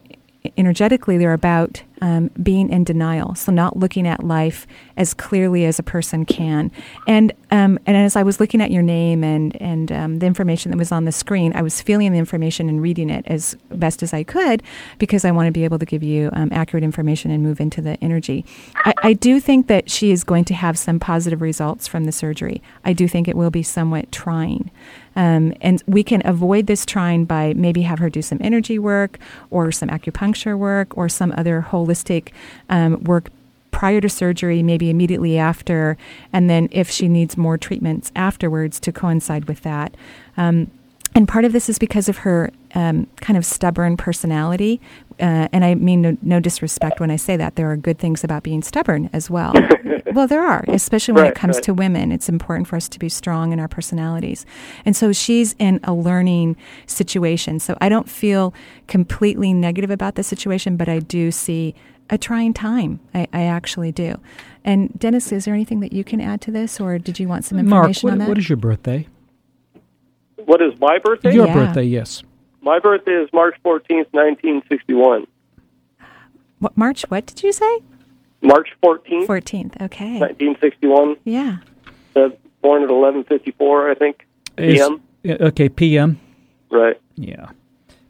energetically, they're about um, being in denial, so not looking at life as clearly as a person can. And um, and as I was looking at your name and and um, the information that was on the screen, I was feeling the information and reading it as best as I could, because I want to be able to give you um, accurate information and move into the energy. I, I do think that she is going to have some positive results from the surgery. I do think it will be somewhat trying. Um, and we can avoid this trying by maybe have her do some energy work, or some acupuncture work, or some other holistic um, work prior to surgery, maybe immediately after, and then if she needs more treatments afterwards to coincide with that. Um, and part of this is because of her um, kind of stubborn personality. Uh, and I mean no, no disrespect when I say that. There are good things about being stubborn as well. Well, there are, especially when right, it comes right. to women. It's important for us to be strong in our personalities. And so she's in a learning situation. So I don't feel completely negative about the situation, but I do see a trying time. I, I actually do. And Dennis, is there anything that you can add to this, or did you want some information Mark, what, on that? What is your birthday? What is my birthday? Your yeah. birthday, yes. My birthday is March fourteenth, nineteen sixty-one. What, March, what did you say? March fourteenth. fourteenth, okay. nineteen sixty-one. Yeah. Uh, born at eleven fifty-four, I think, p m. Is, okay, p m. Right. Yeah.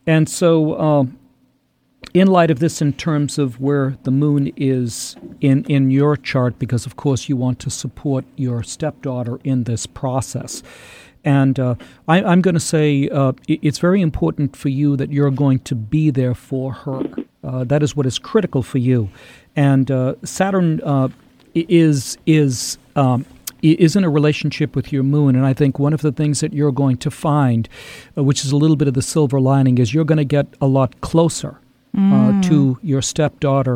And so um, in light of this, in terms of where the moon is in, in your chart, because, of course, you want to support your stepdaughter in this process. And uh, I, I'm going to say uh, it's very important for you that you're going to be there for her. Uh, that is what is critical for you. And uh, Saturn uh, is is um, is in a relationship with your moon. And I think one of the things that you're going to find, uh, which is a little bit of the silver lining, is you're going to get a lot closer mm. uh, to your stepdaughter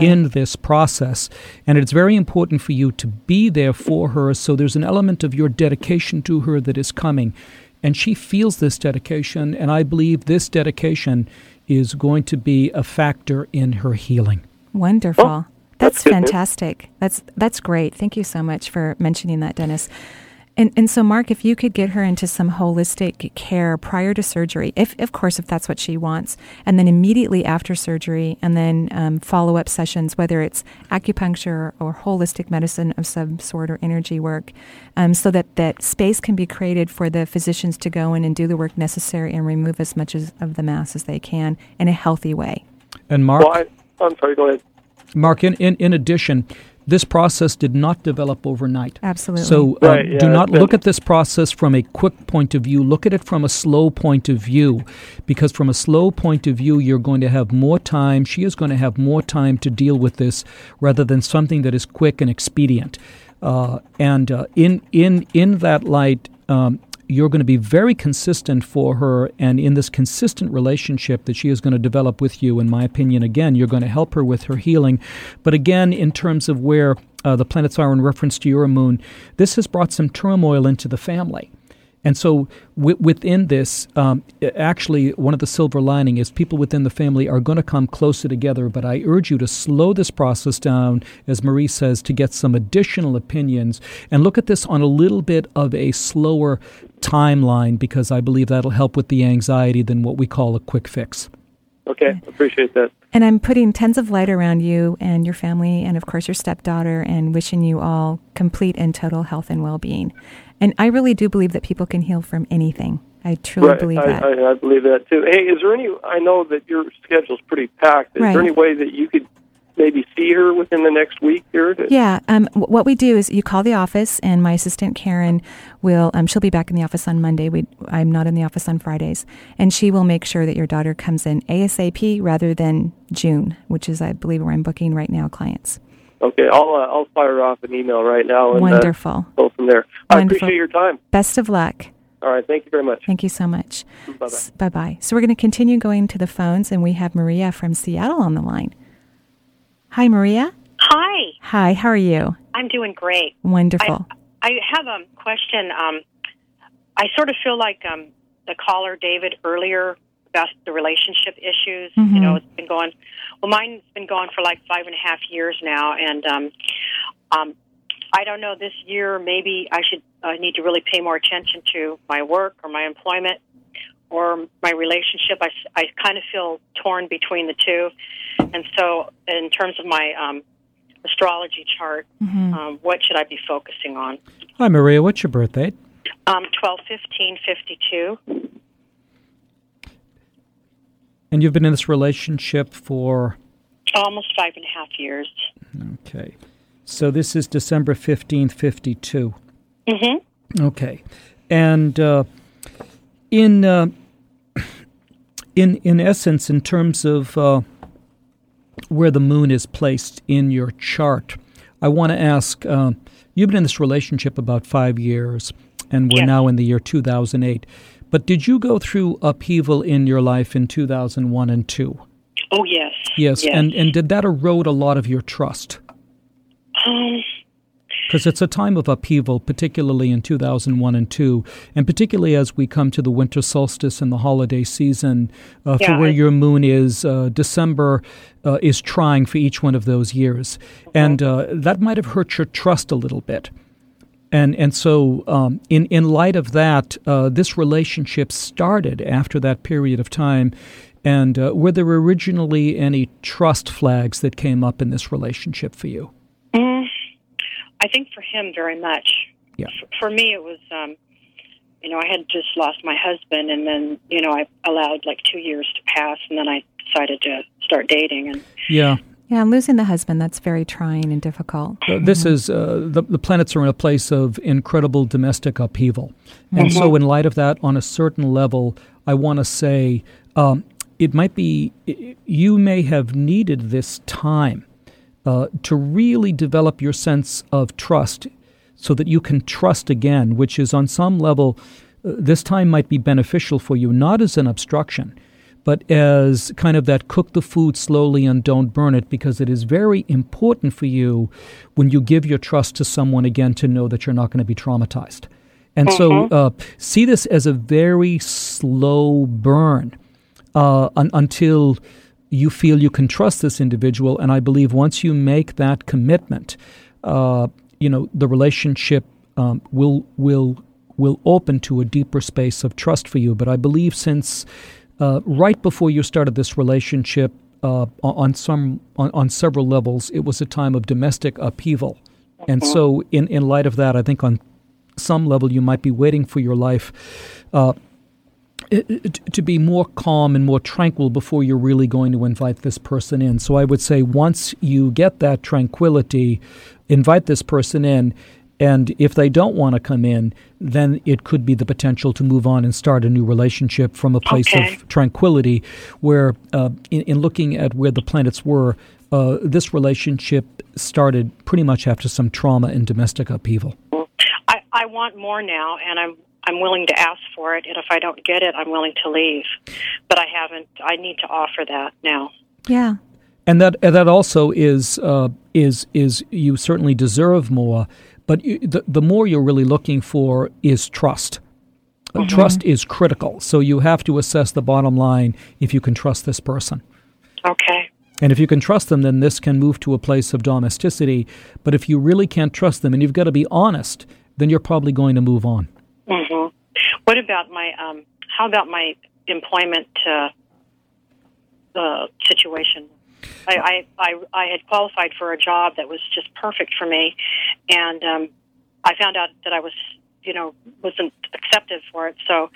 in this process. And it's very important for you to be there for her. So there's an element of your dedication to her that is coming. And she feels this dedication. And I believe this dedication is going to be a factor in her healing. Wonderful. Oh, that's that's fantastic. News. That's that's great. Thank you so much for mentioning that, Dennis. And and so, Mark, if you could get her into some holistic care prior to surgery, if of course if that's what she wants, and then immediately after surgery, and then um, follow-up sessions, whether it's acupuncture or holistic medicine of some sort or energy work, um, so that, that space can be created for the physicians to go in and do the work necessary and remove as much as, of the mass as they can in a healthy way. And Mark... Well, I- I'm sorry, go ahead. Mark, in, in, in addition, this process did not develop overnight. Absolutely. So uh, right, yeah, do not look at this process from a quick point of view. Look at it from a slow point of view, because from a slow point of view, you're going to have more time. She is going to have more time to deal with this rather than something that is quick and expedient. Uh, and uh, in, in, in that light... Um, you're going to be very consistent for her, and in this consistent relationship that she is going to develop with you, in my opinion, again, you're going to help her with her healing. But again, in terms of where uh, the planets are in reference to your moon, this has brought some turmoil into the family. And so w- within this, um, actually, one of the silver lining is people within the family are going to come closer together, but I urge you to slow this process down, as Marie says, to get some additional opinions, and look at this on a little bit of a slower timeline, because I believe that'll help with the anxiety than what we call a quick fix. Okay, appreciate that. And I'm putting tons of light around you and your family and, of course, your stepdaughter, and wishing you all complete and total health and well-being. And I really do believe that people can heal from anything. I truly right. believe I, that. I, I believe that, too. Hey, is there any, I know that your schedule's pretty packed. Is right. there any way that you could maybe see her within the next week here? Yeah. Um, what we do is you call the office, and my assistant, Karen, will, um, she'll be back in the office on Monday. We, I'm not in the office on Fridays. And she will make sure that your daughter comes in ASAP rather than June, which is, I believe, where I'm booking right now clients. Okay, I'll uh, I'll fire off an email right now. And, Wonderful. Uh, go from there. I Wonderful. appreciate your time. Best of luck. All right, thank you very much. Thank you so much. Bye-bye. S- bye-bye. So we're going to continue going to the phones, and we have Maria from Seattle on the line. Hi, Maria. Hi. Hi, how are you? I'm doing great. Wonderful. I, I have a question. Um, I sort of feel like um, the caller, David, earlier about the relationship issues. Mm-hmm. You know, it's been going, well, mine's been going for like five and a half years now. And, um, um, I don't know, this year, maybe I should, I uh, need to really pay more attention to my work or my employment or my relationship. I, I kind of feel torn between the two. And so in terms of my, um, astrology chart, mm-hmm. um, what should I be focusing on? Hi, Maria. What's your birthday? Um, twelve fifteen fifty-two. And you've been in this relationship for? Almost five and a half years. Okay. So this is December fifteenth, fifty-two. Mm-hmm. Okay. And uh, in uh, in in essence, in terms of uh, where the moon is placed in your chart, I want to ask, uh, you've been in this relationship about five years, and we're yes. now in the year two thousand eight. But did you go through upheaval in your life in two thousand one and two? Oh, yes. Yes, yes. And, and did that erode a lot of your trust? Um, because it's a time of upheaval, particularly in two thousand one and two, and particularly as we come to the winter solstice and the holiday season, uh, yeah, for where your moon is, uh, December uh, is trying for each one of those years. And uh, that might have hurt your trust a little bit. And and so um, in, in light of that, uh, this relationship started after that period of time. And uh, were there originally any trust flags that came up in this relationship for you? Mm, I think for him, very much. Yeah. F- for me, it was, um, you know, I had just lost my husband, and then, you know, I allowed like two years to pass, and then I decided to start dating. And yeah. Yeah, and losing the husband, that's very trying and difficult. Uh, this mm-hmm. is, uh, the, the planets are in a place of incredible domestic upheaval. Mm-hmm. And so in light of that, on a certain level, I want to say um, it might be, you may have needed this time uh, to really develop your sense of trust so that you can trust again, which is on some level, uh, this time might be beneficial for you, not as an obstruction, but as kind of that cook the food slowly and don't burn it, because it is very important for you when you give your trust to someone again to know that you're not going to be traumatized. And mm-hmm. so uh, see this as a very slow burn uh, un- until you feel you can trust this individual. And I believe once you make that commitment, uh, you know, the relationship um, will will will open to a deeper space of trust for you. But I believe since... Uh, right before you started this relationship, uh, on some on, on several levels, it was a time of domestic upheaval. Mm-hmm. And so in, in light of that, I think on some level you might be waiting for your life uh, to be more calm and more tranquil before you're really going to invite this person in. So I would say once you get that tranquility, invite this person in. And if they don't want to come in, then it could be the potential to move on and start a new relationship from a place okay. of tranquility where, uh, in, in looking at where the planets were, uh, this relationship started pretty much after some trauma and domestic upheaval. I, I want more now, and I'm I'm willing to ask for it. And if I don't get it, I'm willing to leave. But I haven't. I need to offer that now. Yeah. And that and that also is uh, is is you certainly deserve more. But the, the more you're really looking for is trust. Mm-hmm. Trust is critical. So you have to assess the bottom line if you can trust this person. Okay. And if you can trust them, then this can move to a place of domesticity. But if you really can't trust them and you've got to be honest, then you're probably going to move on. Mm-hmm. What about my, um, how about my employment uh, uh, situation? I, I, I had qualified for a job that was just perfect for me, and um, I found out that I was, you know, wasn't accepted for it. So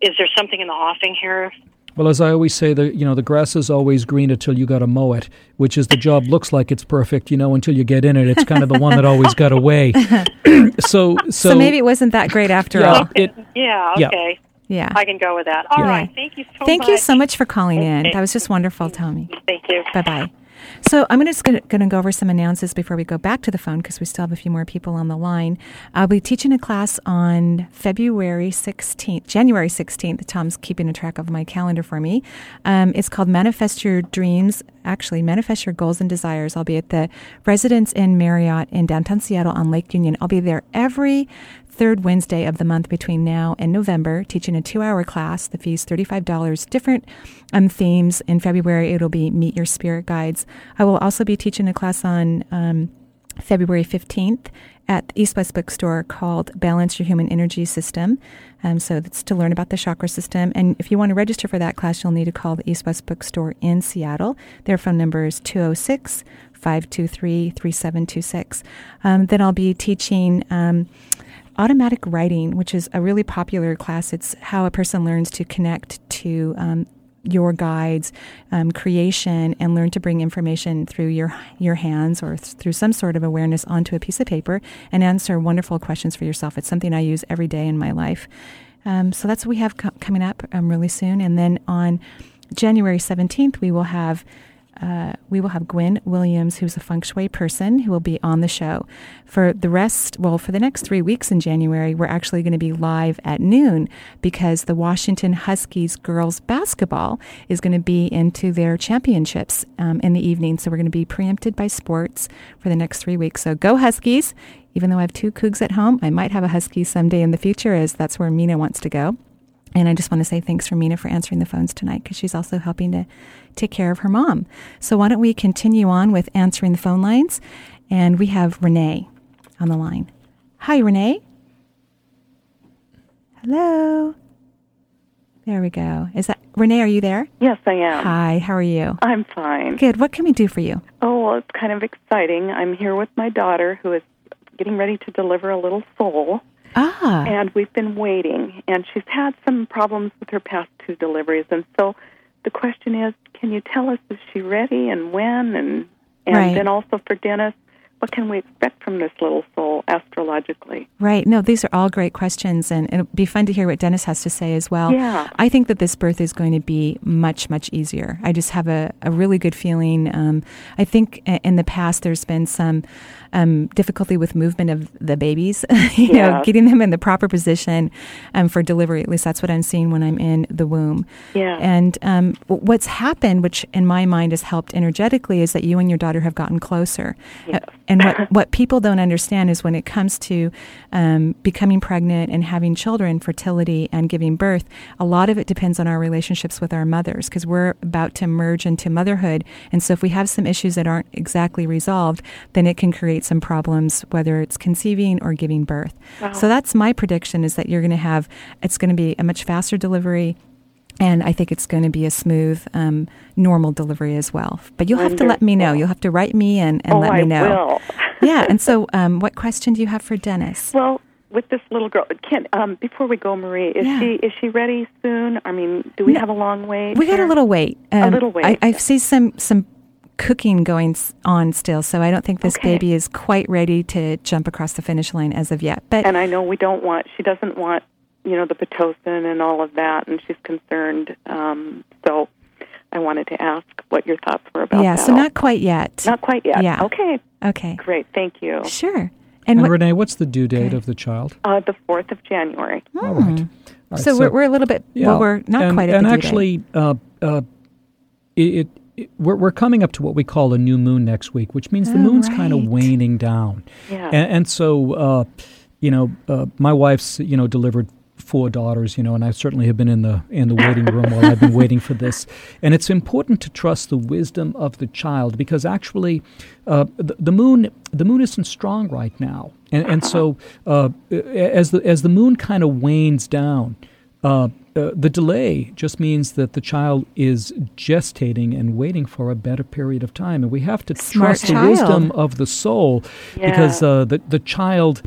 is there something in the offing here? Well, as I always say, the you know, the grass is always green until you got to mow it, which is the job looks like it's perfect, you know, until you get in it. It's kind of the one that always got away. so, so, so maybe it wasn't that great after yeah, all. It, yeah, okay. Yeah. Yeah, I can go with that. All yeah. right. Thank you so Thank much. Thank you so much for calling in. That was just wonderful, Tommy. Thank you. Bye-bye. So I'm just going to go over some announcements before we go back to the phone because we still have a few more people on the line. I'll be teaching a class on February sixteenth, January sixteenth. Tom's keeping a track of my calendar for me. Um, it's called Manifest Your Dreams, actually Manifest Your Goals and Desires. I'll be at the Residence Inn Marriott in downtown Seattle on Lake Union. I'll be there every third Wednesday of the month between now and November, teaching a two-hour class. The fee's thirty-five dollars. Different um, themes. In February, it'll be Meet Your Spirit Guides. I will also be teaching a class on um, February fifteenth at the East West Bookstore called Balance Your Human Energy System. Um, so that's to learn about the chakra system. And if you want to register for that class, you'll need to call the East West Bookstore in Seattle. Their phone number is two oh six, five two three, three seven two six. Um, then I'll be teaching... Um, Automatic writing, which is a really popular class. It's how a person learns to connect to um, your guides, um, creation, and learn to bring information through your your hands or th- through some sort of awareness onto a piece of paper and answer wonderful questions for yourself. It's something I use every day in my life. Um, so that's what we have co- coming up um, really soon. And then on January seventeenth, we will have Uh, we will have Gwen Williams, who's a feng shui person, who will be on the show. For the rest, well, for the next three weeks in January, we're actually going to be live at noon because the Washington Huskies girls basketball is going to be into their championships um, in the evening. So we're going to be preempted by sports for the next three weeks. So go Huskies. Even though I have two cougs at home, I might have a husky someday in the future, as that's where Mina wants to go. And I just want to say thanks for Mina for answering the phones tonight, because she's also helping to take care of her mom. So why don't we continue on with answering the phone lines? And we have Renee on the line. Hi, Renee. Hello. There we go. Is that Renee, are you there? Yes, I am. Hi, how are you? I'm fine. Good. What can we do for you? Oh, well, it's kind of exciting. I'm here with my daughter, who is getting ready to deliver a little soul. Ah. And we've been waiting, and she's had some problems with her past two deliveries. And so the question is, can you tell us, is she ready and when? And and right. Then also for Dennis, what can we expect from this little soul astrologically? Right. No, these are all great questions, and, and it'll be fun to hear what Dennis has to say as well. Yeah. I think that this birth is going to be much, much easier. I just have a, a really good feeling. Um, I think in the past there's been some um, difficulty with movement of the babies, you yeah. know, getting them in the proper position um, for delivery. At least that's what I'm seeing when I'm in the womb. Yeah. And um, what's happened, which in my mind has helped energetically, is that you and your daughter have gotten closer. Yes. Uh, And what, what people don't understand is when it comes to um, becoming pregnant and having children, fertility and giving birth, a lot of it depends on our relationships with our mothers, because we're about to merge into motherhood. And so if we have some issues that aren't exactly resolved, then it can create some problems, whether it's conceiving or giving birth. Wow. So that's my prediction, is that you're going to have, it's going to be a much faster delivery. And I think it's going to be a smooth, um, normal delivery as well. But you'll have Wonderful. To let me know. You'll have to write me and, and oh, let me know. I will. Yeah. And so um, what question do you have for Dennis? Well, with this little girl, Ken, um, before we go, Marie, is yeah. she is she ready soon? I mean, do we no, have a long wait? We got a little wait. Um, a little wait. I, I see some, some cooking going on still, so I don't think this okay. baby is quite ready to jump across the finish line as of yet. But and I know we don't want, she doesn't want, you know, the Pitocin and all of that, and she's concerned. Um, so I wanted to ask what your thoughts were about yeah, that. Yeah, so not quite yet. Not quite yet. Yeah. Okay. Okay. Great. Thank you. Sure. And, and what, Renee, what's the due date okay. of the child? Uh, the fourth of January. Mm. All right. All right. So, so we're, we're a little bit, yeah, well, we're not and, quite at and the actually, due date. And uh, uh, actually, it, it, we're, we're coming up to what we call a new moon next week, which means oh, the moon's right. kind of waning down. Yeah. And, and so, uh, you know, uh, my wife's, you know, delivered four daughters, you know, and I certainly have been in the in the waiting room while I've been waiting for this. And it's important to trust the wisdom of the child, because actually, uh, the, the moon the moon isn't strong right now, and and so uh, as the as the moon kind of wanes down, uh, uh, the delay just means that the child is gestating and waiting for a better period of time, and we have to Smart trust child. The wisdom of the soul, yeah. because uh, the the child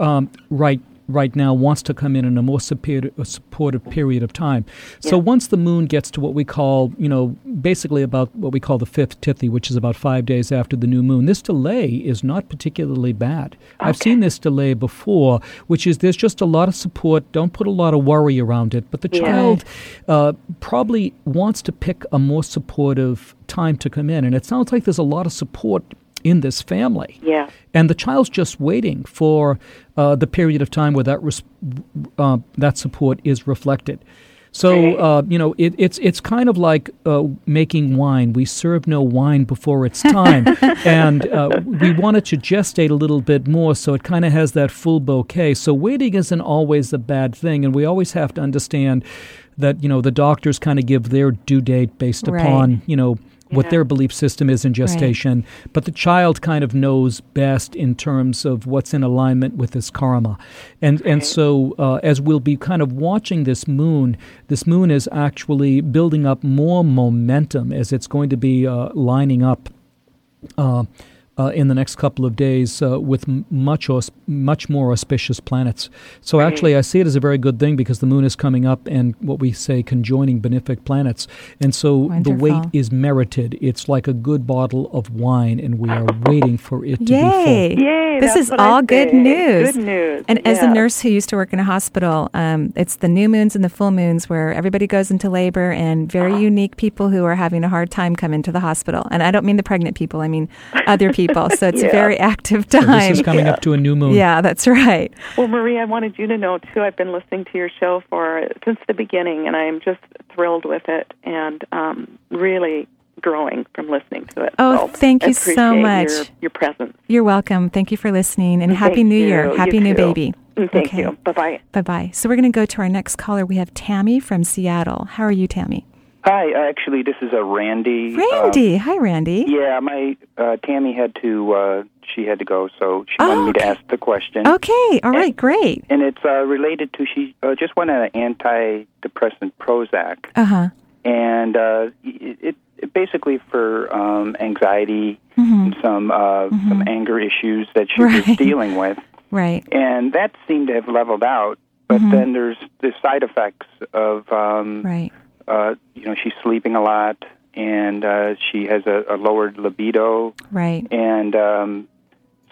um, right. right now wants to come in in a more superior, a supportive period of time. So yeah. once the moon gets to what we call, you know, basically about what we call the fifth Tithi, which is about five days after the new moon, this delay is not particularly bad. Okay. I've seen this delay before, which is there's just a lot of support. Don't put a lot of worry around it. But the yeah. child uh, probably wants to pick a more supportive time to come in. And it sounds like there's a lot of support in this family. Yeah. And the child's just waiting for uh, the period of time where that res- uh, that support is reflected. So, uh, you know, it, it's it's kind of like uh, making wine. We serve no wine before its time. and uh, we want it to gestate a little bit more, so it kind of has that full bouquet. So waiting isn't always a bad thing, and we always have to understand that, you know, the doctors kind of give their due date based right. upon, you know, Yeah. what their belief system is in gestation, right. but the child kind of knows best in terms of what's in alignment with his karma. And right. and so uh, as we'll be kind of watching this moon, this moon is actually building up more momentum as it's going to be uh, lining up uh, uh, in the next couple of days uh, with much aus- much more auspicious planets. So right. actually I see it as a very good thing, because the moon is coming up and what we say conjoining benefic planets. And so Wonderful. The wait is merited. It's like a good bottle of wine, and we are waiting for it to Yay. Be full. Yay! This is all good news. Good news. And yeah. as a nurse who used to work in a hospital, um, it's the new moons and the full moons where everybody goes into labor, and very ah. unique people who are having a hard time come into the hospital. And I don't mean the pregnant people. I mean other people. So it's yeah. a very active time. So this is coming yeah. up to a new moon. Yeah, that's right. Well, Marie, I wanted you to know, too, I've been listening to your show for since the beginning, and I am just thrilled with it, and um, really growing from listening to it. Oh, so thank you so much. Your, your presence. You're welcome. Thank you for listening, and Happy New Year. Happy New Baby. Thank you. Bye-bye. Bye-bye. So we're going to go to our next caller. We have Tammy from Seattle. How are you, Tammy? Hi. Uh, actually, this is a Randy. Randy. Um, Hi, Randy. Yeah, my uh, Tammy had to, uh, she had to go, so she oh, wanted okay. me to ask the question. Okay. All right. And, great. And it's uh, related to, she uh, just went on an antidepressant Prozac. Uh-huh. And uh, it, it basically for um, anxiety mm-hmm. and some uh, mm-hmm. some anger issues that she right. was dealing with. Right. And that seemed to have leveled out, but mm-hmm. then there's the side effects of, um, right. uh, you know, she's sleeping a lot, and uh, she has a, a lowered libido. Right. And um,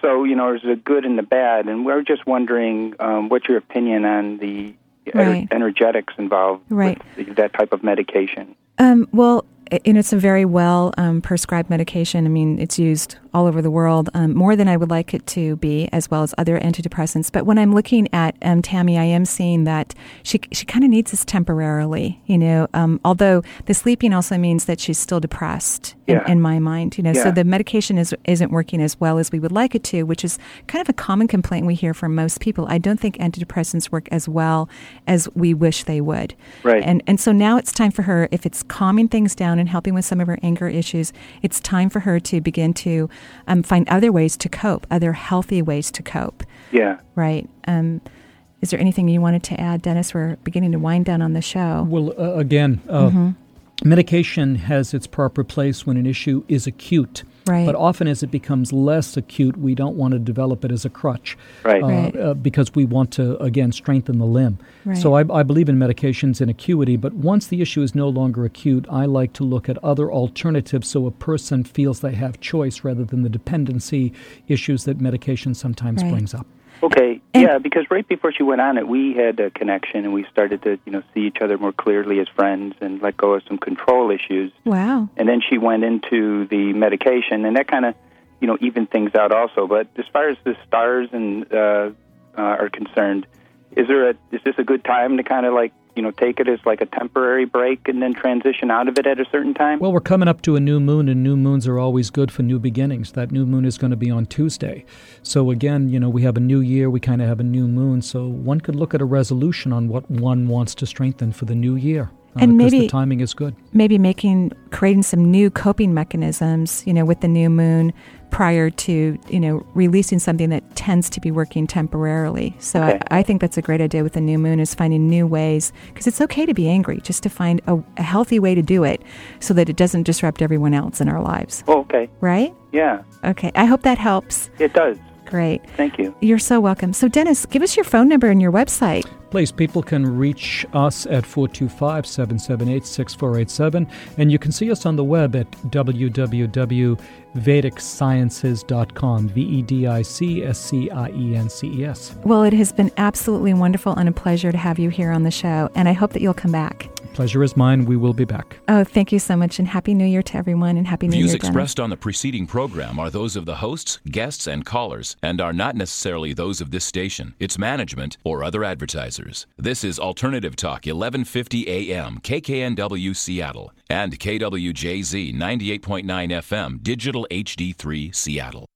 so, you know, there's the good and the bad, and we're just wondering um, what's your opinion on the Right. energetics involved right. with that type of medication? Um, well, and it's a very well um, prescribed medication. I mean, it's used all over the world, um, more than I would like it to be, as well as other antidepressants. But when I'm looking at um, Tammy, I am seeing that she she kind of needs this temporarily, you know, um, although the sleeping also means that she's still depressed in, yeah. in my mind, you know, yeah. so the medication is, isn't working as well as we would like it to, which is kind of a common complaint we hear from most people. I don't think antidepressants work as well as we wish they would. Right. And, and so now it's time for her, if it's calming things down and helping with some of her anger issues, it's time for her to begin to um, find other ways to cope, other healthy ways to cope. Yeah. Right. Um, is there anything you wanted to add, Dennis? We're beginning to wind down on the show. Well, uh, again, uh, mm-hmm. medication has its proper place when an issue is acute. Right. But often as it becomes less acute, we don't want to develop it as a crutch right. Uh, right. Uh, because we want to, again, strengthen the limb. Right. So I, I believe in medications and acuity, but once the issue is no longer acute, I like to look at other alternatives so a person feels they have choice rather than the dependency issues that medication sometimes right. brings up. Okay, and yeah, because right before she went on it, we had a connection, and we started to, you know, see each other more clearly as friends and let go of some control issues. Wow. And then she went into the medication, and that kind of, you know, evened things out also. But as far as the stars and uh, uh, are concerned, is there a is this a good time to kind of like, you know, take it as like a temporary break and then transition out of it at a certain time? Well, we're coming up to a new moon, and new moons are always good for new beginnings. That new moon is going to be on Tuesday. So again, you know, we have a new year, we kind of have a new moon, so one could look at a resolution on what one wants to strengthen for the new year. Uh, and maybe the timing is good. Maybe making, creating some new coping mechanisms, you know, with the new moon prior to, you know, releasing something that tends to be working temporarily. So okay. I, I think that's a great idea with the new moon, is finding new ways, because it's okay to be angry, just to find a, a healthy way to do it so that it doesn't disrupt everyone else in our lives. Oh, okay. Right? Yeah. Okay. I hope that helps. It does. Great. Thank you. You're so welcome. So, Dennis, give us your phone number and your website. Please, people can reach us at four two five, seven seven eight, six four eight seven, and you can see us on the web at w w w dot vedic sciences dot com, V E D I C S C I E N C E S. Well, it has been absolutely wonderful and a pleasure to have you here on the show, and I hope that you'll come back. Pleasure is mine. We will be back. Oh, thank you so much, and Happy New Year to everyone, and Happy New Year, Dennis. Views expressed on the preceding program are those of the hosts, guests, and callers, and are not necessarily those of this station, its management, or other advertisers. This is Alternative Talk, eleven fifty A M, K K N W Seattle, and K W J Z ninety-eight point nine F M, Digital H D three Seattle.